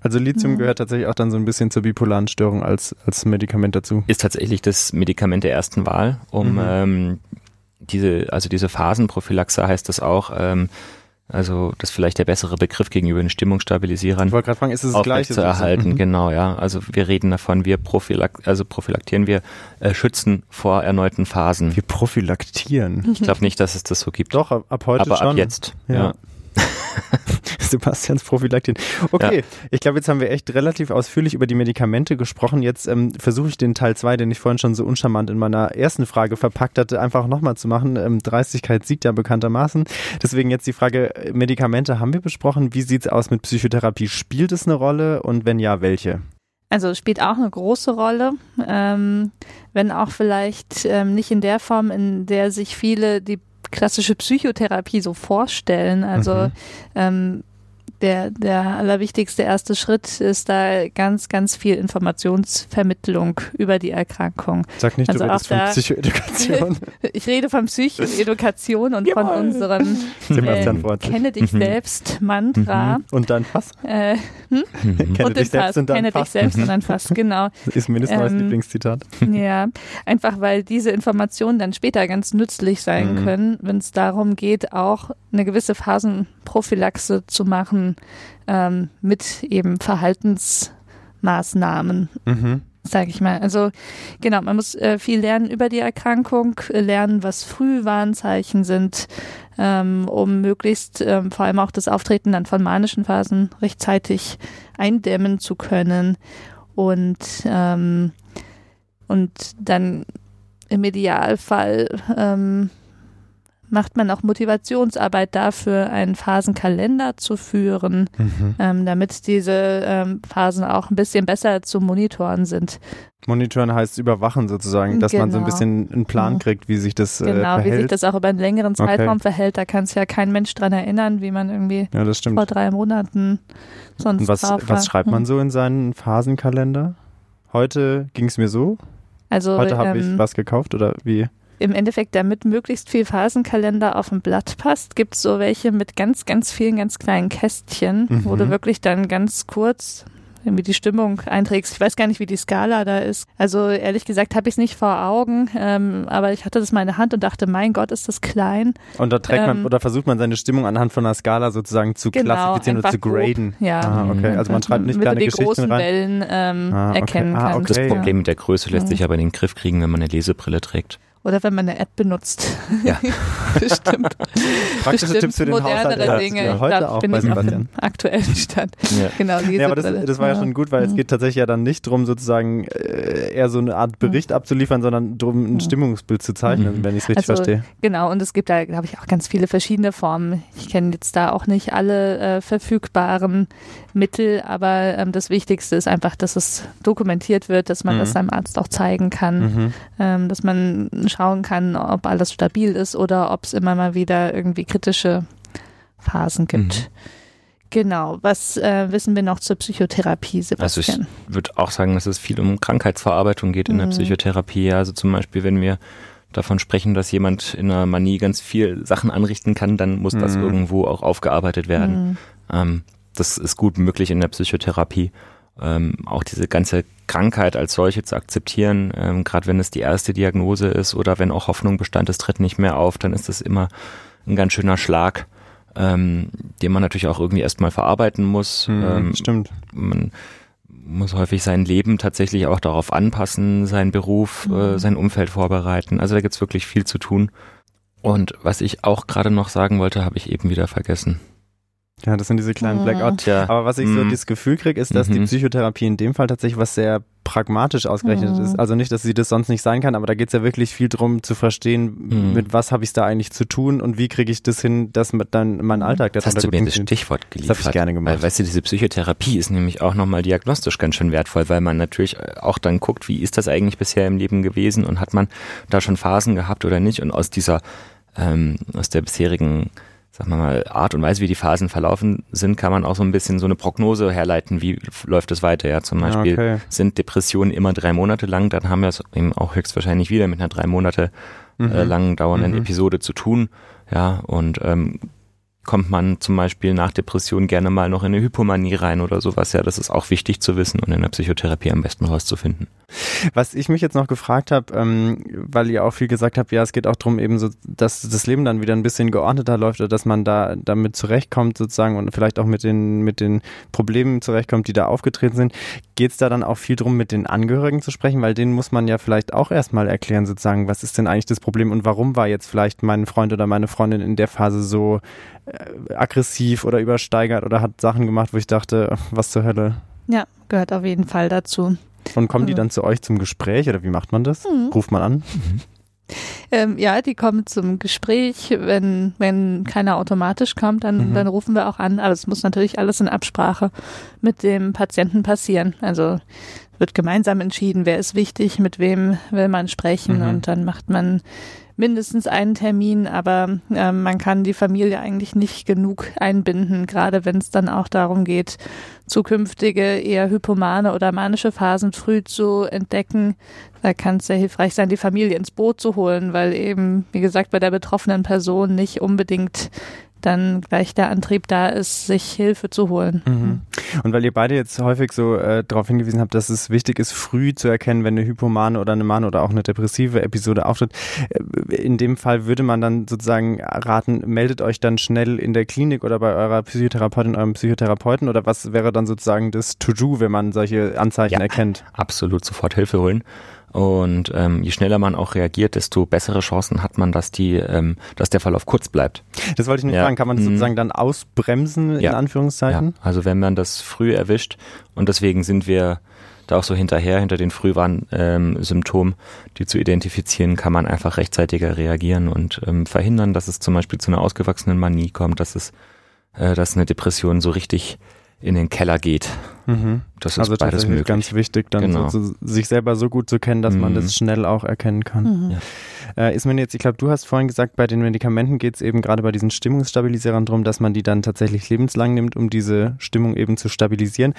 Also Lithium gehört tatsächlich auch dann so ein bisschen zur bipolaren Störung als Medikament dazu. Ist tatsächlich das Medikament der ersten Wahl, um diese Phasenprophylaxe heißt das auch, also das ist vielleicht der bessere Begriff gegenüber den Stimmungsstabilisierern. Ich wollte gerade fragen, ist es das Gleiche zu erhalten? Genau, ja. Also wir reden davon, wir prophylaktieren, wir schützen vor erneuten Phasen. Wir prophylaktieren? Ich glaube nicht, dass es das so gibt. Doch, ab heute schon. Aber ab jetzt, ja. Sebastians Prophylaktin. Okay, ich glaube, jetzt haben wir echt relativ ausführlich über die Medikamente gesprochen. Jetzt versuche ich den Teil 2, den ich vorhin schon so uncharmant in meiner ersten Frage verpackt hatte, einfach nochmal zu machen. Dreistigkeit siegt ja bekanntermaßen. Deswegen jetzt die Frage, Medikamente haben wir besprochen. Wie sieht es aus mit Psychotherapie? Spielt es eine Rolle und wenn ja, welche? Also spielt auch eine große Rolle, wenn auch vielleicht nicht in der Form, in der sich viele die klassische Psychotherapie so vorstellen. Also der allerwichtigste erste Schritt ist da ganz, ganz viel Informationsvermittlung über die Erkrankung. Sag nicht, also du redest von Psychoedukation. Ich rede von Psychoedukation und von unserem Kenne dich selbst Mantra. Und dann Fass. Kenne dich selbst und dann Fass. Genau. Das ist mindestens mein Lieblingszitat. Ja, einfach weil diese Informationen dann später ganz nützlich sein können, wenn es darum geht, auch eine gewisse Phasenprophylaxe zu machen mit eben Verhaltensmaßnahmen, sage ich mal. Also genau, man muss viel lernen über die Erkrankung, lernen, was Frühwarnzeichen sind, um möglichst vor allem auch das Auftreten dann von manischen Phasen rechtzeitig eindämmen zu können. Und dann im Idealfall macht man auch Motivationsarbeit dafür, einen Phasenkalender zu führen, damit diese Phasen auch ein bisschen besser zu monitoren sind. Monitoren heißt überwachen sozusagen, dass man so ein bisschen einen Plan kriegt, wie sich das verhält. Wie sich das auch über einen längeren Zeitraum verhält. Da kann es ja kein Mensch dran erinnern, wie man irgendwie vor 3 Monaten sonst drauf war. Was schreibt man so in seinen Phasenkalender? Heute ging es mir so? Also, heute habe ich was gekauft oder wie? Im Endeffekt, damit möglichst viel Phasenkalender auf ein Blatt passt, gibt es so welche mit ganz, ganz vielen, ganz kleinen Kästchen, wo du wirklich dann ganz kurz irgendwie die Stimmung einträgst. Ich weiß gar nicht, wie die Skala da ist. Also ehrlich gesagt habe ich es nicht vor Augen, aber ich hatte das mal in der Hand und dachte, mein Gott, ist das klein. Und da trägt man oder versucht man seine Stimmung anhand von einer Skala sozusagen zu klassifizieren oder zu graden. Ja. Ah, okay. Also man schreibt nicht kleine Geschichten rein. Wellen erkennen kann. Das Problem mit der Größe lässt sich aber in den Griff kriegen, wenn man eine Lesebrille trägt. Oder wenn man eine App benutzt. Ja. Bestimmt. Praktische Tipps für den Haushalt. Ja, heute glaub, auch bin bei ich auf dem aktuellen Stand. Ja. Genau, aber das war ja schon gut, weil es geht tatsächlich ja dann nicht darum, sozusagen eher so eine Art Bericht abzuliefern, sondern darum, ein Stimmungsbild zu zeichnen, wenn ich es richtig verstehe. Genau, und es gibt da, glaube ich, auch ganz viele verschiedene Formen. Ich kenne jetzt da auch nicht alle verfügbaren Mittel, aber das Wichtigste ist einfach, dass es dokumentiert wird, dass man das seinem Arzt auch zeigen kann, dass man schauen kann, ob alles stabil ist oder ob es immer mal wieder irgendwie kritische Phasen gibt. Genau, was wissen wir noch zur Psychotherapie, Sebastian? Also ich würde auch sagen, dass es viel um Krankheitsverarbeitung geht in der Psychotherapie. Also zum Beispiel, wenn wir davon sprechen, dass jemand in einer Manie ganz viel Sachen anrichten kann, dann muss das irgendwo auch aufgearbeitet werden. Das ist gut möglich in der Psychotherapie. Auch diese ganze Krankheit als solche zu akzeptieren, gerade wenn es die erste Diagnose ist oder wenn auch Hoffnung bestand, es tritt nicht mehr auf, dann ist das immer ein ganz schöner Schlag, den man natürlich auch irgendwie erstmal verarbeiten muss. Stimmt. Man muss häufig sein Leben tatsächlich auch darauf anpassen, seinen Beruf, sein Umfeld vorbereiten. Also da gibt es wirklich viel zu tun. Und was ich auch gerade noch sagen wollte, habe ich eben wieder vergessen. Ja, das sind diese kleinen Blackouts. Ja. Aber was ich so das Gefühl kriege, ist, dass die Psychotherapie in dem Fall tatsächlich was sehr pragmatisch ausgerechnet ist. Also nicht, dass sie das sonst nicht sein kann, aber da geht es ja wirklich viel darum zu verstehen, mit was habe ich da eigentlich zu tun und wie kriege ich das hin, dass mit dann mein Alltag das hast du mir das Stichwort geliefert. Das habe ich gerne gemacht. Weil, weißt du, diese Psychotherapie ist nämlich auch nochmal diagnostisch ganz schön wertvoll, weil man natürlich auch dann guckt, wie ist das eigentlich bisher im Leben gewesen und hat man da schon Phasen gehabt oder nicht, und aus dieser, aus der bisherigen, sagen wir mal, Art und Weise, wie die Phasen verlaufen sind, kann man auch so ein bisschen so eine Prognose herleiten, wie läuft es weiter. Ja, zum Beispiel sind Depressionen immer 3 Monate lang, dann haben wir es eben auch höchstwahrscheinlich wieder mit einer 3 Monate lang dauernden Episode zu tun. Ja, und kommt man zum Beispiel nach Depression gerne mal noch in eine Hypomanie rein oder sowas. Ja, das ist auch wichtig zu wissen und in der Psychotherapie am besten rauszufinden. Was ich mich jetzt noch gefragt habe, weil ihr auch viel gesagt habt, ja, es geht auch darum, eben so, dass das Leben dann wieder ein bisschen geordneter läuft oder dass man da damit zurechtkommt sozusagen und vielleicht auch mit den Problemen zurechtkommt, die da aufgetreten sind. Geht es da dann auch viel darum, mit den Angehörigen zu sprechen? Weil denen muss man ja vielleicht auch erstmal erklären sozusagen, was ist denn eigentlich das Problem und warum war jetzt vielleicht mein Freund oder meine Freundin in der Phase so aggressiv oder übersteigert oder hat Sachen gemacht, wo ich dachte, was zur Hölle. Ja, gehört auf jeden Fall dazu. Und kommen die dann zu euch zum Gespräch oder wie macht man das? Ruft man an? Ja, die kommen zum Gespräch. Wenn keiner automatisch kommt, dann rufen wir auch an. Aber es muss natürlich alles in Absprache mit dem Patienten passieren. Also wird gemeinsam entschieden, wer ist wichtig, mit wem will man sprechen und dann macht man mindestens einen Termin, aber man kann die Familie eigentlich nicht genug einbinden, gerade wenn es dann auch darum geht, zukünftige eher hypomane oder manische Phasen früh zu entdecken. Da kann es sehr hilfreich sein, die Familie ins Boot zu holen, weil eben, wie gesagt, bei der betroffenen Person nicht unbedingt dann gleich der Antrieb da ist, sich Hilfe zu holen. Und weil ihr beide jetzt häufig so darauf hingewiesen habt, dass es wichtig ist, früh zu erkennen, wenn eine hypomane oder eine mane oder auch eine depressive Episode auftritt, in dem Fall würde man dann sozusagen raten, meldet euch dann schnell in der Klinik oder bei eurer Psychotherapeutin, eurem Psychotherapeuten, oder was wäre dann sozusagen das To-Do, wenn man solche Anzeichen erkennt? Absolut, sofort Hilfe holen. Und je schneller man auch reagiert, desto bessere Chancen hat man, dass der Verlauf kurz bleibt. Das wollte ich nicht fragen. Kann man das sozusagen dann ausbremsen, in Anführungszeichen? Ja. Also wenn man das früh erwischt, und deswegen sind wir da auch so hinter den Frühwarnsymptomen, die zu identifizieren, kann man einfach rechtzeitiger reagieren und verhindern, dass es zum Beispiel zu einer ausgewachsenen Manie kommt, dass eine Depression so richtig in den Keller geht. Mhm. Das ist also beides möglich. Ganz wichtig, dann so, sich selber so gut zu kennen, dass man das schnell auch erkennen kann. Mhm. Ja. Ist man jetzt, ich glaube, du hast vorhin gesagt, bei den Medikamenten geht es eben gerade bei diesen Stimmungsstabilisierern darum, dass man die dann tatsächlich lebenslang nimmt, um diese Stimmung eben zu stabilisieren.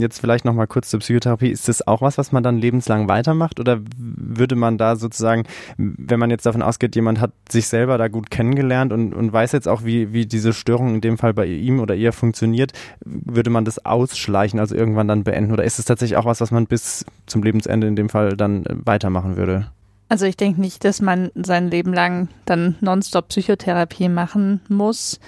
Jetzt vielleicht nochmal kurz zur Psychotherapie. Ist das auch was man dann lebenslang weitermacht, oder würde man da sozusagen, wenn man jetzt davon ausgeht, jemand hat sich selber da gut kennengelernt und weiß jetzt auch, wie diese Störung in dem Fall bei ihm oder ihr funktioniert, würde man das ausschleichen, also irgendwann dann beenden? Oder ist es tatsächlich auch was man bis zum Lebensende in dem Fall dann weitermachen würde? Also ich denke nicht, dass man sein Leben lang dann nonstop Psychotherapie machen muss.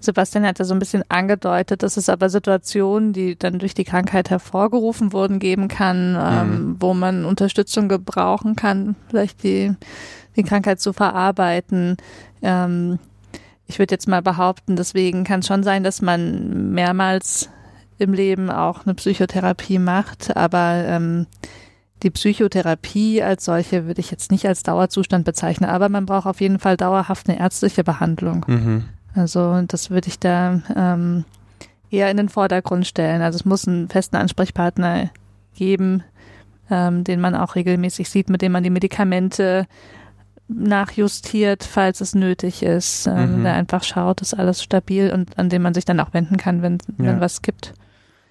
Sebastian hat ja so ein bisschen angedeutet, dass es aber Situationen, die dann durch die Krankheit hervorgerufen wurden, geben kann, wo man Unterstützung gebrauchen kann, vielleicht die Krankheit zu verarbeiten. Ich würde jetzt mal behaupten, deswegen kann es schon sein, dass man mehrmals im Leben auch eine Psychotherapie macht, aber die Psychotherapie als solche würde ich jetzt nicht als Dauerzustand bezeichnen, aber man braucht auf jeden Fall dauerhaft eine ärztliche Behandlung. Mhm. Also das würde ich da eher in den Vordergrund stellen. Also es muss einen festen Ansprechpartner geben, den man auch regelmäßig sieht, mit dem man die Medikamente nachjustiert, falls es nötig ist. Der einfach schaut, ist alles stabil und an dem man sich dann auch wenden kann, wenn was gibt.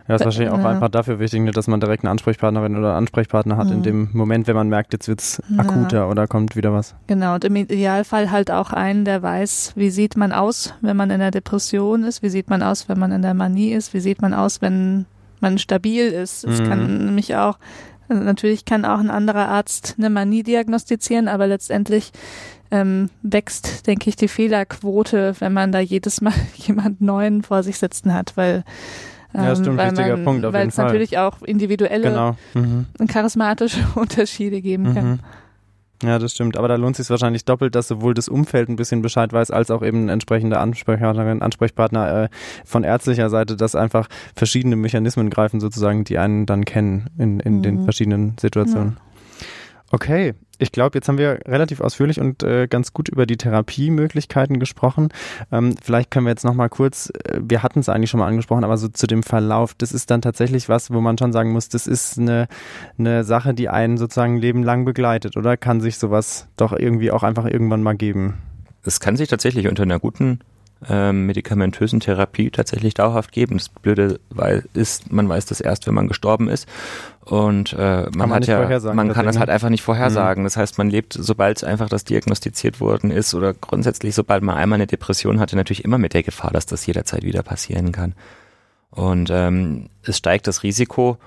Ja, das ist wahrscheinlich auch einfach dafür wichtig, dass man direkt eine Ansprechpartnerin oder einen Ansprechpartner hat in dem Moment, wenn man merkt, jetzt wird es akuter oder kommt wieder was. Genau, und im Idealfall halt auch einen, der weiß, wie sieht man aus, wenn man in der Depression ist, wie sieht man aus, wenn man in der Manie ist, wie sieht man aus, wenn man stabil ist. Es kann nämlich auch, also natürlich kann auch ein anderer Arzt eine Manie diagnostizieren, aber letztendlich wächst, denke ich, die Fehlerquote, wenn man da jedes Mal jemand Neuen vor sich sitzen hat, weil weil es natürlich auch individuelle, charismatische Unterschiede geben kann. Ja, das stimmt. Aber da lohnt es sich wahrscheinlich doppelt, dass sowohl das Umfeld ein bisschen Bescheid weiß, als auch eben ein entsprechender Ansprechpartner von ärztlicher Seite, dass einfach verschiedene Mechanismen greifen sozusagen, die einen dann kennen in den verschiedenen Situationen. Ja. Okay. Ich glaube, jetzt haben wir relativ ausführlich und ganz gut über die Therapiemöglichkeiten gesprochen. Vielleicht können wir jetzt nochmal kurz, wir hatten es eigentlich schon mal angesprochen, aber so zu dem Verlauf, das ist dann tatsächlich was, wo man schon sagen muss, das ist eine Sache, die einen sozusagen lebenlang begleitet, oder? Kann sich sowas doch irgendwie auch einfach irgendwann mal geben? Es kann sich tatsächlich unter einer guten medikamentösen Therapie tatsächlich dauerhaft geben. Das Blöde ist, man weiß das erst, wenn man gestorben ist, und man kann das halt einfach nicht vorhersagen. Das heißt, man lebt, sobald einfach das diagnostiziert worden ist, oder grundsätzlich, sobald man einmal eine Depression hatte, natürlich immer mit der Gefahr, dass das jederzeit wieder passieren kann. Und es steigt das Risiko,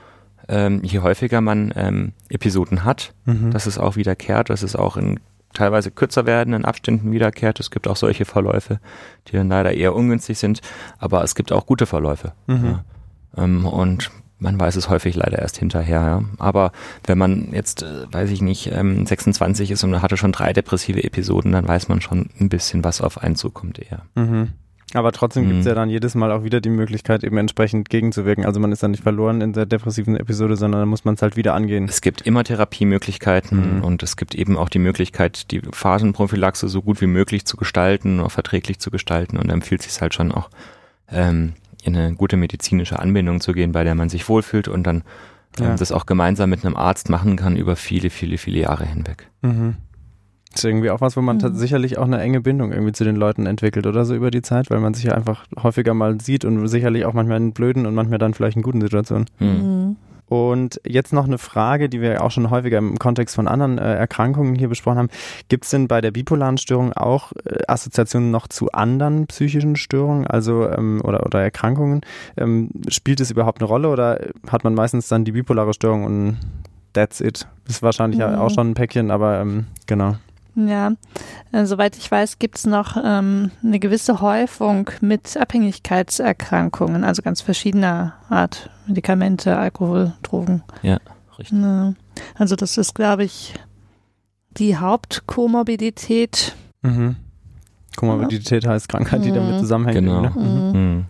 je häufiger man Episoden hat, dass es auch wiederkehrt, dass es auch in teilweise kürzer werden, in Abständen wiederkehrt. Es gibt auch solche Verläufe, die dann leider eher ungünstig sind, aber es gibt auch gute Verläufe. Ja. Und man weiß es häufig leider erst hinterher. Ja. Aber wenn man jetzt, 26 ist und hatte schon 3 depressive Episoden, dann weiß man schon ein bisschen, was auf einen zukommt eher. Aber trotzdem gibt es ja dann jedes Mal auch wieder die Möglichkeit, eben entsprechend gegenzuwirken. Also man ist dann nicht verloren in der depressiven Episode, sondern dann muss man es halt wieder angehen. Es gibt immer Therapiemöglichkeiten und es gibt eben auch die Möglichkeit, die Phasenprophylaxe so gut wie möglich zu gestalten oder verträglich zu gestalten, und dann empfiehlt es sich halt schon auch, in eine gute medizinische Anbindung zu gehen, bei der man sich wohlfühlt und dann das auch gemeinsam mit einem Arzt machen kann über viele, viele, viele Jahre hinweg. Das ist irgendwie auch was, wo man sicherlich auch eine enge Bindung irgendwie zu den Leuten entwickelt oder so über die Zeit, weil man sich ja einfach häufiger mal sieht und sicherlich auch manchmal in blöden und manchmal dann vielleicht in guten Situationen. Und jetzt noch eine Frage, die wir auch schon häufiger im Kontext von anderen Erkrankungen hier besprochen haben. Gibt es denn bei der bipolaren Störung auch Assoziationen noch zu anderen psychischen Störungen, also oder Erkrankungen? Spielt es überhaupt eine Rolle, oder hat man meistens dann die bipolare Störung und that's it? Ist wahrscheinlich auch schon ein Päckchen, aber genau. Ja, soweit ich weiß, gibt es noch eine gewisse Häufung mit Abhängigkeitserkrankungen, also ganz verschiedener Art, Medikamente, Alkohol, Drogen. Ja, richtig. Ja. Also das ist, glaube ich, die Hauptkomorbidität. Komorbidität heißt Krankheit, die damit zusammenhängt. Genau. Ne?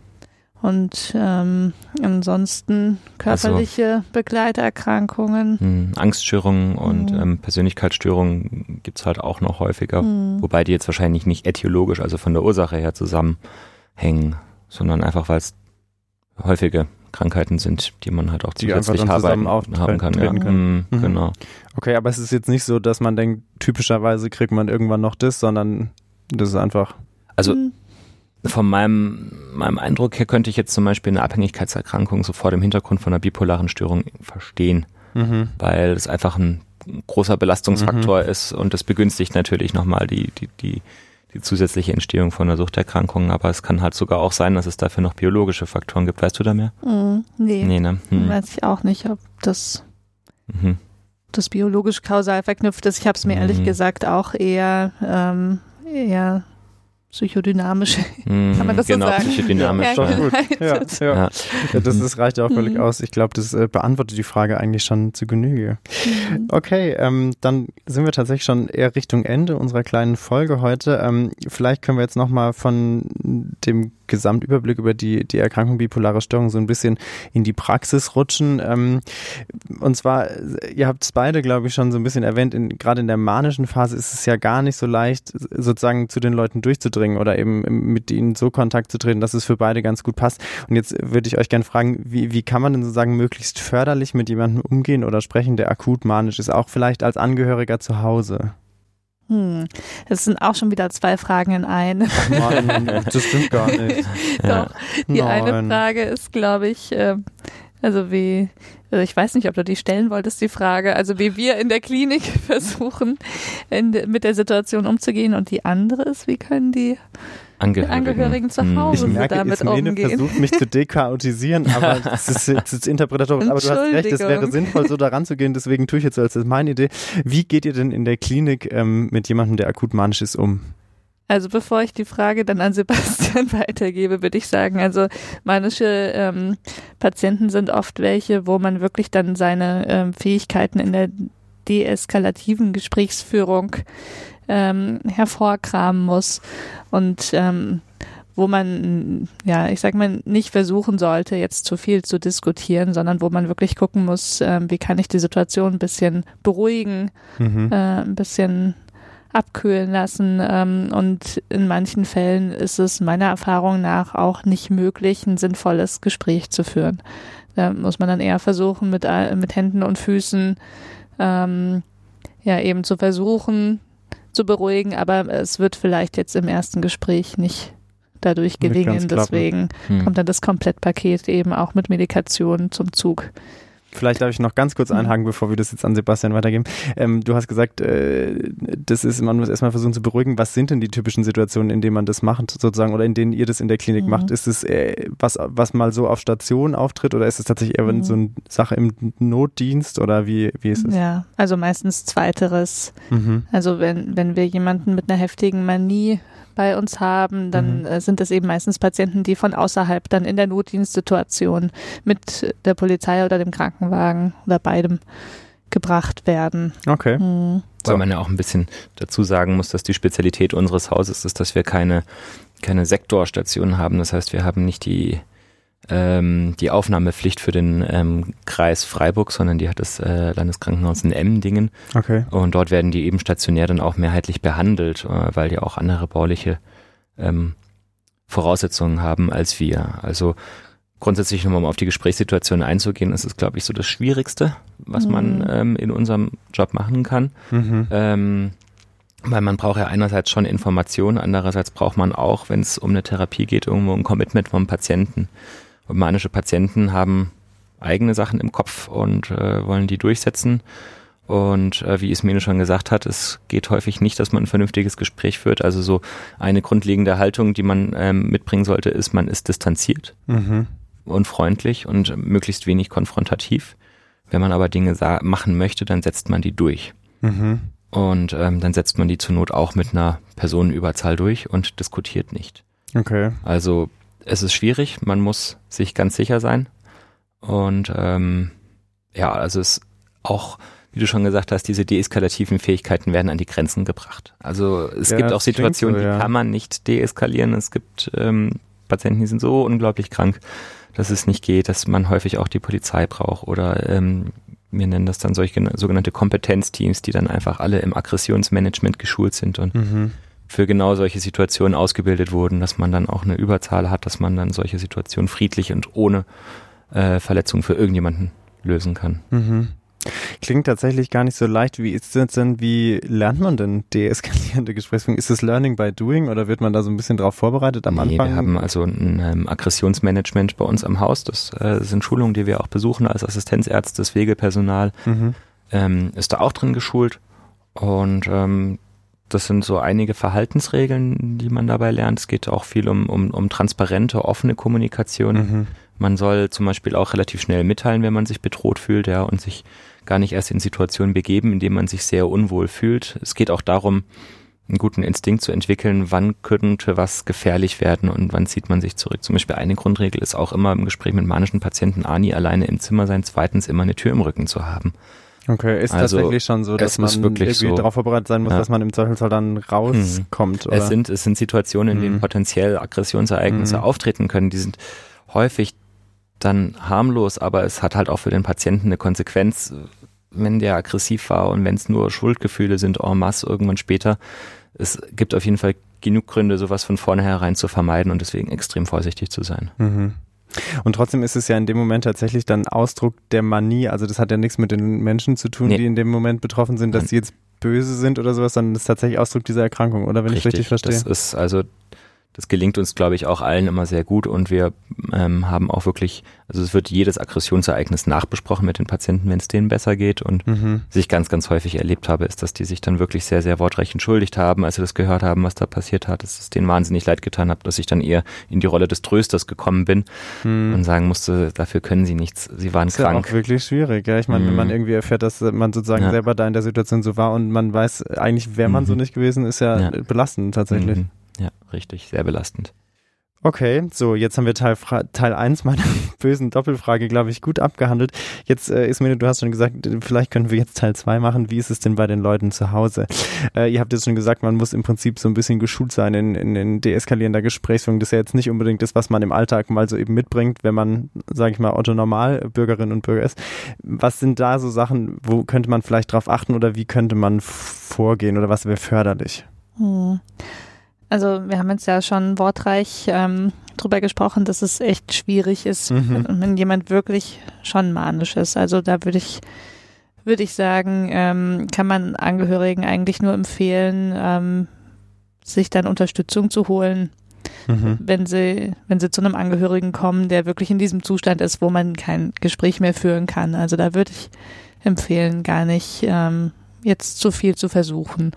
Und ansonsten körperliche Begleiterkrankungen. Angststörungen und Persönlichkeitsstörungen gibt es halt auch noch häufiger, wobei die jetzt wahrscheinlich nicht ätiologisch, also von der Ursache her zusammenhängen, sondern einfach, weil es häufige Krankheiten sind, die man halt auch zusätzlich haben kann. Ja. Genau. Okay, aber es ist jetzt nicht so, dass man denkt, typischerweise kriegt man irgendwann noch das, sondern das ist einfach... Also von meinem Eindruck her könnte ich jetzt zum Beispiel eine Abhängigkeitserkrankung so vor dem Hintergrund von einer bipolaren Störung verstehen, weil es einfach ein großer Belastungsfaktor ist und das begünstigt natürlich nochmal die zusätzliche Entstehung von einer Suchterkrankung, aber es kann halt sogar auch sein, dass es dafür noch biologische Faktoren gibt. Weißt du da mehr? Nee, ne? Weiß ich auch nicht, ob das, das biologisch kausal verknüpft ist. Ich habe es mir ehrlich gesagt auch eher psychodynamisch, kann man das so sagen? Psychodynamisch. Ja. Das reicht ja auch völlig aus. Ich glaube, das beantwortet die Frage eigentlich schon zu Genüge. Okay, dann sind wir tatsächlich schon eher Richtung Ende unserer kleinen Folge heute. Vielleicht können wir jetzt nochmal von dem Gesamtüberblick über die Erkrankung bipolare Störung so ein bisschen in die Praxis rutschen. Und zwar, ihr habt es beide, glaube ich, schon so ein bisschen erwähnt, gerade in der manischen Phase ist es ja gar nicht so leicht, sozusagen zu den Leuten durchzudringen oder eben mit ihnen so Kontakt zu treten, dass es für beide ganz gut passt. Und jetzt würde ich euch gerne fragen, wie kann man denn sozusagen möglichst förderlich mit jemandem umgehen oder sprechen, der akut manisch ist, auch vielleicht als Angehöriger zu Hause? Das sind auch schon wieder zwei Fragen in einen. Mann, das stimmt gar nicht. Doch, die eine Frage ist, glaube ich, ich weiß nicht, ob du die stellen wolltest, die Frage, also wie wir in der Klinik versuchen, mit der Situation umzugehen, und die andere ist, wie können die Angehörigen zu Hause damit umgehen? Ich versuche mich zu dekaotisieren, aber das ist interpretatorisch, aber du hast recht, es wäre sinnvoll, so daran zu gehen, deswegen tue ich jetzt so, als meine Idee. Wie geht ihr denn in der Klinik mit jemandem, der akut manisch ist, um? Also bevor ich die Frage dann an Sebastian weitergebe, würde ich sagen, also manische Patienten sind oft welche, wo man wirklich dann seine Fähigkeiten in der deeskalativen Gesprächsführung hervorkramen muss und wo man, ja, ich sag mal, nicht versuchen sollte, jetzt zu viel zu diskutieren, sondern wo man wirklich gucken muss, wie kann ich die Situation ein bisschen beruhigen, ein bisschen abkühlen lassen, und in manchen Fällen ist es meiner Erfahrung nach auch nicht möglich, ein sinnvolles Gespräch zu führen. Da muss man dann eher versuchen, mit Händen und Füßen eben zu versuchen, zu beruhigen, aber es wird vielleicht jetzt im ersten Gespräch nicht dadurch gelingen, deswegen kommt dann das Komplettpaket eben auch mit Medikation zum Zug. Vielleicht darf ich noch ganz kurz einhaken, bevor wir das jetzt an Sebastian weitergeben. Du hast gesagt, man muss erstmal versuchen zu beruhigen. Was sind denn die typischen Situationen, in denen man das macht, sozusagen, oder in denen ihr das in der Klinik macht? Ist es was mal so auf Station auftritt, oder ist es tatsächlich eher so eine Sache im Notdienst, oder wie ist es? Ja, also meistens Zweiteres. Also wenn wir jemanden mit einer heftigen Manie bei uns haben, dann sind es eben meistens Patienten, die von außerhalb dann in der Notdienstsituation mit der Polizei oder dem Krankenwagen oder beidem gebracht werden. Okay. Weil man ja auch ein bisschen dazu sagen muss, dass die Spezialität unseres Hauses ist, dass wir keine Sektorstation haben. Das heißt, wir haben nicht die Aufnahmepflicht für den Kreis Freiburg, sondern die hat das Landeskrankenhaus in Emmendingen. Okay. Und dort werden die eben stationär dann auch mehrheitlich behandelt, weil die auch andere bauliche Voraussetzungen haben als wir. Also grundsätzlich, um auf die Gesprächssituation einzugehen, ist es, glaube ich, so das Schwierigste, was man in unserem Job machen kann. Weil man braucht ja einerseits schon Informationen, andererseits braucht man auch, wenn es um eine Therapie geht, irgendwo ein Commitment vom Patienten. Und manische Patienten haben eigene Sachen im Kopf und wollen die durchsetzen. Und wie Ismene schon gesagt hat, es geht häufig nicht, dass man ein vernünftiges Gespräch führt. Also so eine grundlegende Haltung, die man mitbringen sollte, ist, man ist distanziert und freundlich und möglichst wenig konfrontativ. Wenn man aber Dinge machen möchte, dann setzt man die durch. Und dann setzt man die zur Not auch mit einer Personenüberzahl durch und diskutiert nicht. Okay. Also es ist schwierig, man muss sich ganz sicher sein. Und also es auch, wie du schon gesagt hast, diese deeskalativen Fähigkeiten werden an die Grenzen gebracht. Also es gibt auch Situationen, die kann man nicht deeskalieren. Es gibt Patienten, die sind so unglaublich krank, dass es nicht geht, dass man häufig auch die Polizei braucht oder wir nennen das dann solche sogenannte Kompetenzteams, die dann einfach alle im Aggressionsmanagement geschult sind und für genau solche Situationen ausgebildet wurden, dass man dann auch eine Überzahl hat, dass man dann solche Situationen friedlich und ohne Verletzung für irgendjemanden lösen kann. Mhm. Klingt tatsächlich gar nicht so leicht. Wie ist es denn, wie lernt man denn deeskalierende Gesprächsführung? Ist es Learning by Doing oder wird man da so ein bisschen drauf vorbereitet am Anfang? Wir haben also ein Aggressionsmanagement bei uns am Haus. Das sind Schulungen, die wir auch besuchen als Assistenzärzte, das Pflegepersonal ist da auch drin geschult und das sind so einige Verhaltensregeln, die man dabei lernt. Es geht auch viel um transparente, offene Kommunikation. Man soll zum Beispiel auch relativ schnell mitteilen, wenn man sich bedroht fühlt, ja, und sich gar nicht erst in Situationen begeben, in denen man sich sehr unwohl fühlt. Es geht auch darum, einen guten Instinkt zu entwickeln, wann könnte was gefährlich werden und wann zieht man sich zurück. Zum Beispiel eine Grundregel ist auch immer im Gespräch mit manischen Patienten, A, nie alleine im Zimmer sein, zweitens immer eine Tür im Rücken zu haben. Okay, ist also tatsächlich schon so, dass man irgendwie so darauf vorbereitet sein muss, dass man im Zweifelsfall dann rauskommt? Oder? Es sind Situationen, in denen potenziell Aggressionsereignisse auftreten können. Die sind häufig dann harmlos, aber es hat halt auch für den Patienten eine Konsequenz, wenn der aggressiv war und wenn es nur Schuldgefühle sind en masse irgendwann später. Es gibt auf jeden Fall genug Gründe, sowas von vornherein zu vermeiden und deswegen extrem vorsichtig zu sein. Mhm. Und trotzdem ist es ja in dem Moment tatsächlich dann Ausdruck der Manie, also das hat ja nichts mit den Menschen zu tun, die in dem Moment betroffen sind, dass sie jetzt böse sind oder sowas, sondern das ist tatsächlich Ausdruck dieser Erkrankung, oder wenn ich richtig verstehe? Das ist also, das gelingt uns, glaube ich, auch allen immer sehr gut und wir haben auch wirklich, also es wird jedes Aggressionsereignis nachbesprochen mit den Patienten, wenn es denen besser geht und was ich ganz, ganz häufig erlebt habe, ist, dass die sich dann wirklich sehr, sehr wortreich entschuldigt haben, als sie das gehört haben, was da passiert hat, dass es denen wahnsinnig leid getan hat, dass ich dann eher in die Rolle des Trösters gekommen bin und sagen musste, dafür können sie nichts, sie waren krank. Das ist ja auch wirklich schwierig, ja? Ich meine, wenn man irgendwie erfährt, dass man sozusagen selber da in der Situation so war und man weiß eigentlich, wäre man so nicht gewesen, ist ja belastend tatsächlich. Ja, richtig, sehr belastend. Okay, so, jetzt haben wir Teil 1 meiner bösen Doppelfrage, glaube ich, gut abgehandelt. Jetzt, Ismene, du hast schon gesagt, vielleicht können wir jetzt Teil 2 machen. Wie ist es denn bei den Leuten zu Hause? Ihr habt jetzt schon gesagt, man muss im Prinzip so ein bisschen geschult sein in deeskalierender Gesprächsführung. Das ist ja jetzt nicht unbedingt das, was man im Alltag mal so eben mitbringt, wenn man, sage ich mal, Otto-Normal-Bürgerinnen und Bürger ist. Was sind da so Sachen, wo könnte man vielleicht drauf achten oder wie könnte man vorgehen oder was wäre förderlich? Also wir haben jetzt ja schon wortreich drüber gesprochen, dass es echt schwierig ist, wenn jemand wirklich schon manisch ist. Also da würde ich sagen, kann man Angehörigen eigentlich nur empfehlen, sich dann Unterstützung zu holen, wenn sie zu einem Angehörigen kommen, der wirklich in diesem Zustand ist, wo man kein Gespräch mehr führen kann. Also da würde ich empfehlen, gar nicht jetzt zu viel zu versuchen,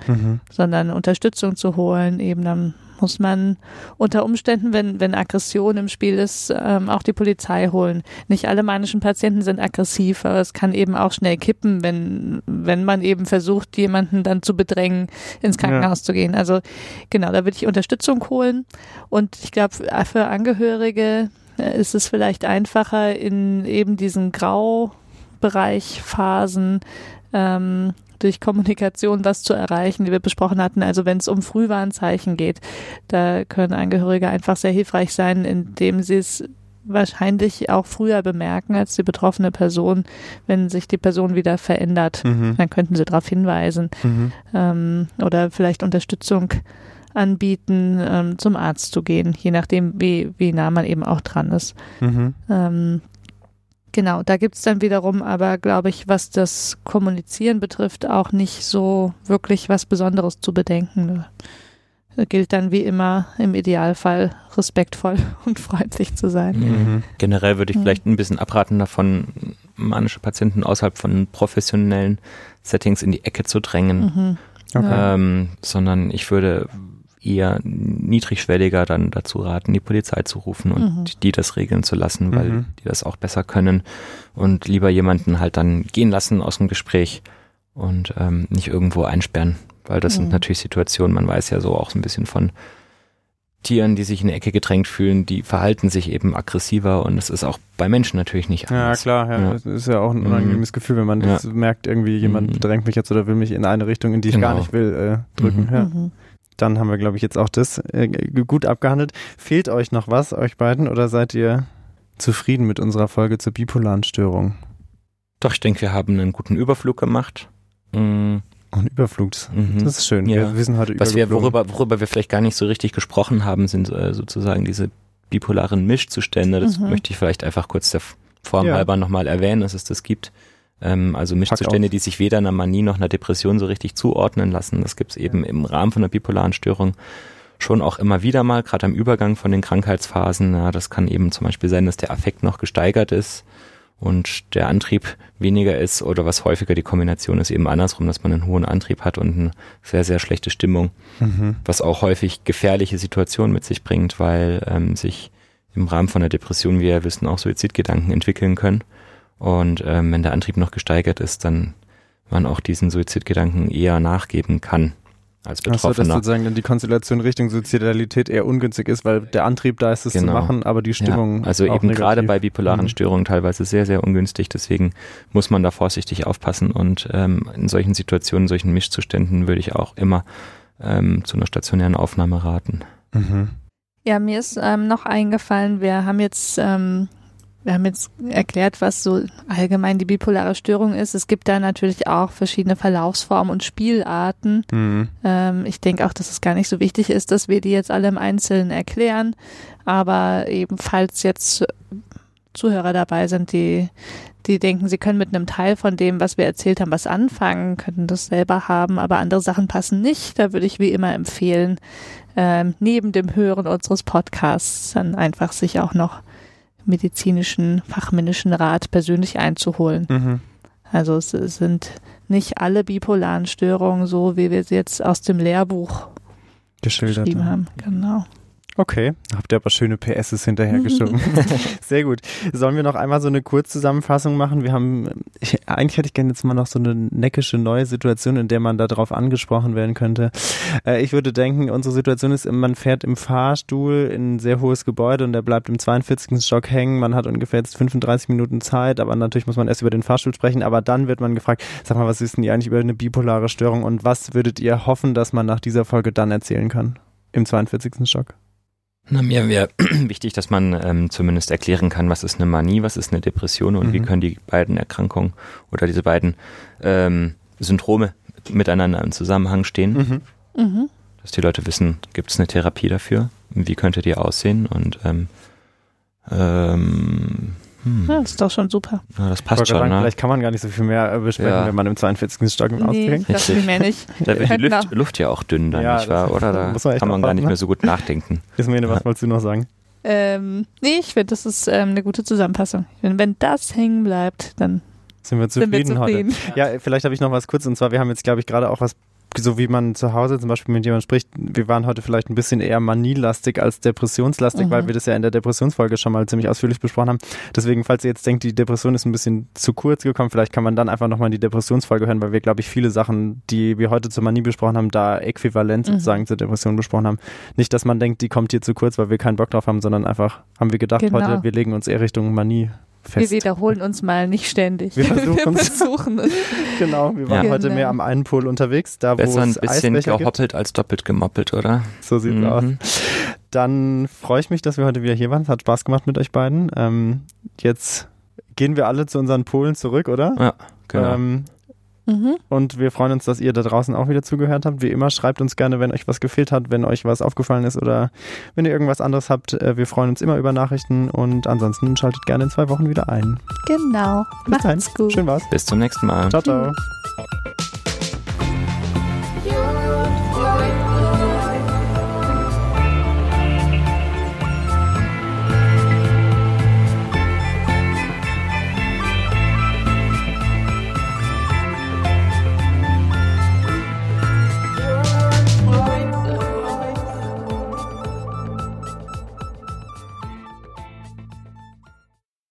sondern Unterstützung zu holen. Eben dann muss man unter Umständen, wenn Aggression im Spiel ist, auch die Polizei holen. Nicht alle manischen Patienten sind aggressiv, aber es kann eben auch schnell kippen, wenn man eben versucht, jemanden dann zu bedrängen, ins Krankenhaus zu gehen. Also genau, da würde ich Unterstützung holen und ich glaube, für Angehörige ist es vielleicht einfacher, in eben diesen Graubereichphasen durch Kommunikation was zu erreichen, die wir besprochen hatten. Also wenn es um Frühwarnzeichen geht, da können Angehörige einfach sehr hilfreich sein, indem sie es wahrscheinlich auch früher bemerken als die betroffene Person, wenn sich die Person wieder verändert. Dann könnten sie darauf hinweisen oder vielleicht Unterstützung anbieten, zum Arzt zu gehen, je nachdem, wie nah man eben auch dran ist. Genau, da gibt's dann wiederum aber, glaube ich, was das Kommunizieren betrifft, auch nicht so wirklich was Besonderes zu bedenken. Da gilt dann wie immer im Idealfall respektvoll und freundlich zu sein. Generell würde ich vielleicht ein bisschen abraten davon, manische Patienten außerhalb von professionellen Settings in die Ecke zu drängen, sondern ich würde eher niedrigschwelliger dann dazu raten, die Polizei zu rufen und die das regeln zu lassen, weil die das auch besser können und lieber jemanden halt dann gehen lassen aus dem Gespräch und nicht irgendwo einsperren, weil das sind natürlich Situationen, man weiß ja so auch so ein bisschen von Tieren, die sich in die Ecke gedrängt fühlen, die verhalten sich eben aggressiver und das ist auch bei Menschen natürlich nicht anders. Ja, klar, das ist ja auch ein unangenehmes Gefühl, wenn man merkt, irgendwie jemand drängt mich jetzt oder will mich in eine Richtung, in die ich gar nicht will, drücken. Dann haben wir, glaube ich, jetzt auch das gut abgehandelt. Fehlt euch noch was, euch beiden, oder seid ihr zufrieden mit unserer Folge zur bipolaren Störung? Doch, ich denke, wir haben einen guten Überflug gemacht. Ein Überflug, das ist schön. Ja. Wir sind heute worüber wir vielleicht gar nicht so richtig gesprochen haben, sind sozusagen diese bipolaren Mischzustände. Das möchte ich vielleicht einfach kurz der Form halber nochmal erwähnen, dass es das gibt. Also Mischzustände, die sich weder einer Manie noch einer Depression so richtig zuordnen lassen. Das gibt es eben im Rahmen von der bipolaren Störung schon auch immer wieder mal, gerade am Übergang von den Krankheitsphasen. Ja, das kann eben zum Beispiel sein, dass der Affekt noch gesteigert ist und der Antrieb weniger ist, oder was häufiger die Kombination ist, eben andersrum, dass man einen hohen Antrieb hat und eine sehr, sehr schlechte Stimmung, was auch häufig gefährliche Situationen mit sich bringt, weil sich im Rahmen von der Depression, wie wir wissen, auch Suizidgedanken entwickeln können. Und wenn der Antrieb noch gesteigert ist, dann man auch diesen Suizidgedanken eher nachgeben kann als Betroffener. Also dass sozusagen dann die Konstellation Richtung Suizidalität eher ungünstig ist, weil der Antrieb da ist, es zu machen, aber die Stimmung also auch eben negativ. Gerade bei bipolaren Störungen teilweise sehr, sehr ungünstig. Deswegen muss man da vorsichtig aufpassen. Und in solchen Situationen, solchen Mischzuständen würde ich auch immer zu einer stationären Aufnahme raten. Mhm. Ja, mir ist noch eingefallen, wir haben jetzt erklärt, was so allgemein die bipolare Störung ist. Es gibt da natürlich auch verschiedene Verlaufsformen und Spielarten. Mhm. Ich denke auch, dass es gar nicht so wichtig ist, dass wir die jetzt alle im Einzelnen erklären. Aber eben, falls jetzt Zuhörer dabei sind, die denken, sie können mit einem Teil von dem, was wir erzählt haben, was anfangen, könnten das selber haben, aber andere Sachen passen nicht. Da würde ich wie immer empfehlen, neben dem Hören unseres Podcasts dann einfach sich auch noch medizinischen, fachmännischen Rat persönlich einzuholen. Mhm. Also es sind nicht alle bipolaren Störungen so, wie wir sie jetzt aus dem Lehrbuch geschrieben haben. Genau. Okay, habt ihr aber schöne PSs hinterhergeschoben. Sehr gut. Sollen wir noch einmal so eine Kurzzusammenfassung machen? Eigentlich hätte ich gerne jetzt mal noch so eine neckische neue Situation, in der man darauf angesprochen werden könnte. Ich würde denken, unsere Situation ist, man fährt im Fahrstuhl in ein sehr hohes Gebäude und der bleibt im 42. Stock hängen. Man hat ungefähr jetzt 35 Minuten Zeit, aber natürlich muss man erst über den Fahrstuhl sprechen. Aber dann wird man gefragt, sag mal, was wissen die eigentlich über eine bipolare Störung und was würdet ihr hoffen, dass man nach dieser Folge dann erzählen kann? Im 42. Stock. Na, mir wäre wichtig, dass man zumindest erklären kann, was ist eine Manie, was ist eine Depression und wie können die beiden Erkrankungen oder diese beiden Syndrome miteinander im Zusammenhang stehen. Mhm. Mhm. Dass die Leute wissen, gibt es eine Therapie dafür? Wie könnte die aussehen? Und ja, das ist doch schon super. Ja, das passt schon. Ne? Vielleicht kann man gar nicht so viel mehr besprechen, wenn man im 42. Stock ausgeht. Das viel mehr nicht. Da wird die Luft ja auch dünn, dann, nicht wahr? Oder da kann man gar nicht mehr so gut nachdenken. Ismene, was wolltest du noch sagen? Nee, ich finde, das ist eine gute Zusammenfassung. Wenn das hängen bleibt, dann sind wir zufrieden heute. Ja, vielleicht habe ich noch was kurz. Und zwar, wir haben jetzt, glaube ich, gerade auch was, so wie man zu Hause zum Beispiel mit jemandem spricht, wir waren heute vielleicht ein bisschen eher manielastig als depressionslastig, weil wir das ja in der Depressionsfolge schon mal ziemlich ausführlich besprochen haben. Deswegen, falls ihr jetzt denkt, die Depression ist ein bisschen zu kurz gekommen, vielleicht kann man dann einfach nochmal in die Depressionsfolge hören, weil wir, glaube ich, viele Sachen, die wir heute zur Manie besprochen haben, da äquivalent sozusagen zur Depression besprochen haben. Nicht, dass man denkt, die kommt hier zu kurz, weil wir keinen Bock drauf haben, sondern einfach haben wir gedacht, heute, wir legen uns eher Richtung Manie fest. Wir wiederholen uns mal nicht ständig. Wir versuchen es. Genau, wir waren heute mehr am einen Pol unterwegs. Da, besser ein bisschen gehoppelt als doppelt gemoppelt, oder? So sieht's aus. Dann freue ich mich, dass wir heute wieder hier waren. Es hat Spaß gemacht mit euch beiden. Jetzt gehen wir alle zu unseren Polen zurück, oder? Ja, genau. Und wir freuen uns, dass ihr da draußen auch wieder zugehört habt. Wie immer, schreibt uns gerne, wenn euch was gefehlt hat, wenn euch was aufgefallen ist oder wenn ihr irgendwas anderes habt. Wir freuen uns immer über Nachrichten und ansonsten schaltet gerne in 2 Wochen wieder ein. Genau. Macht's gut. Schön war's. Bis zum nächsten Mal. Ciao, ciao.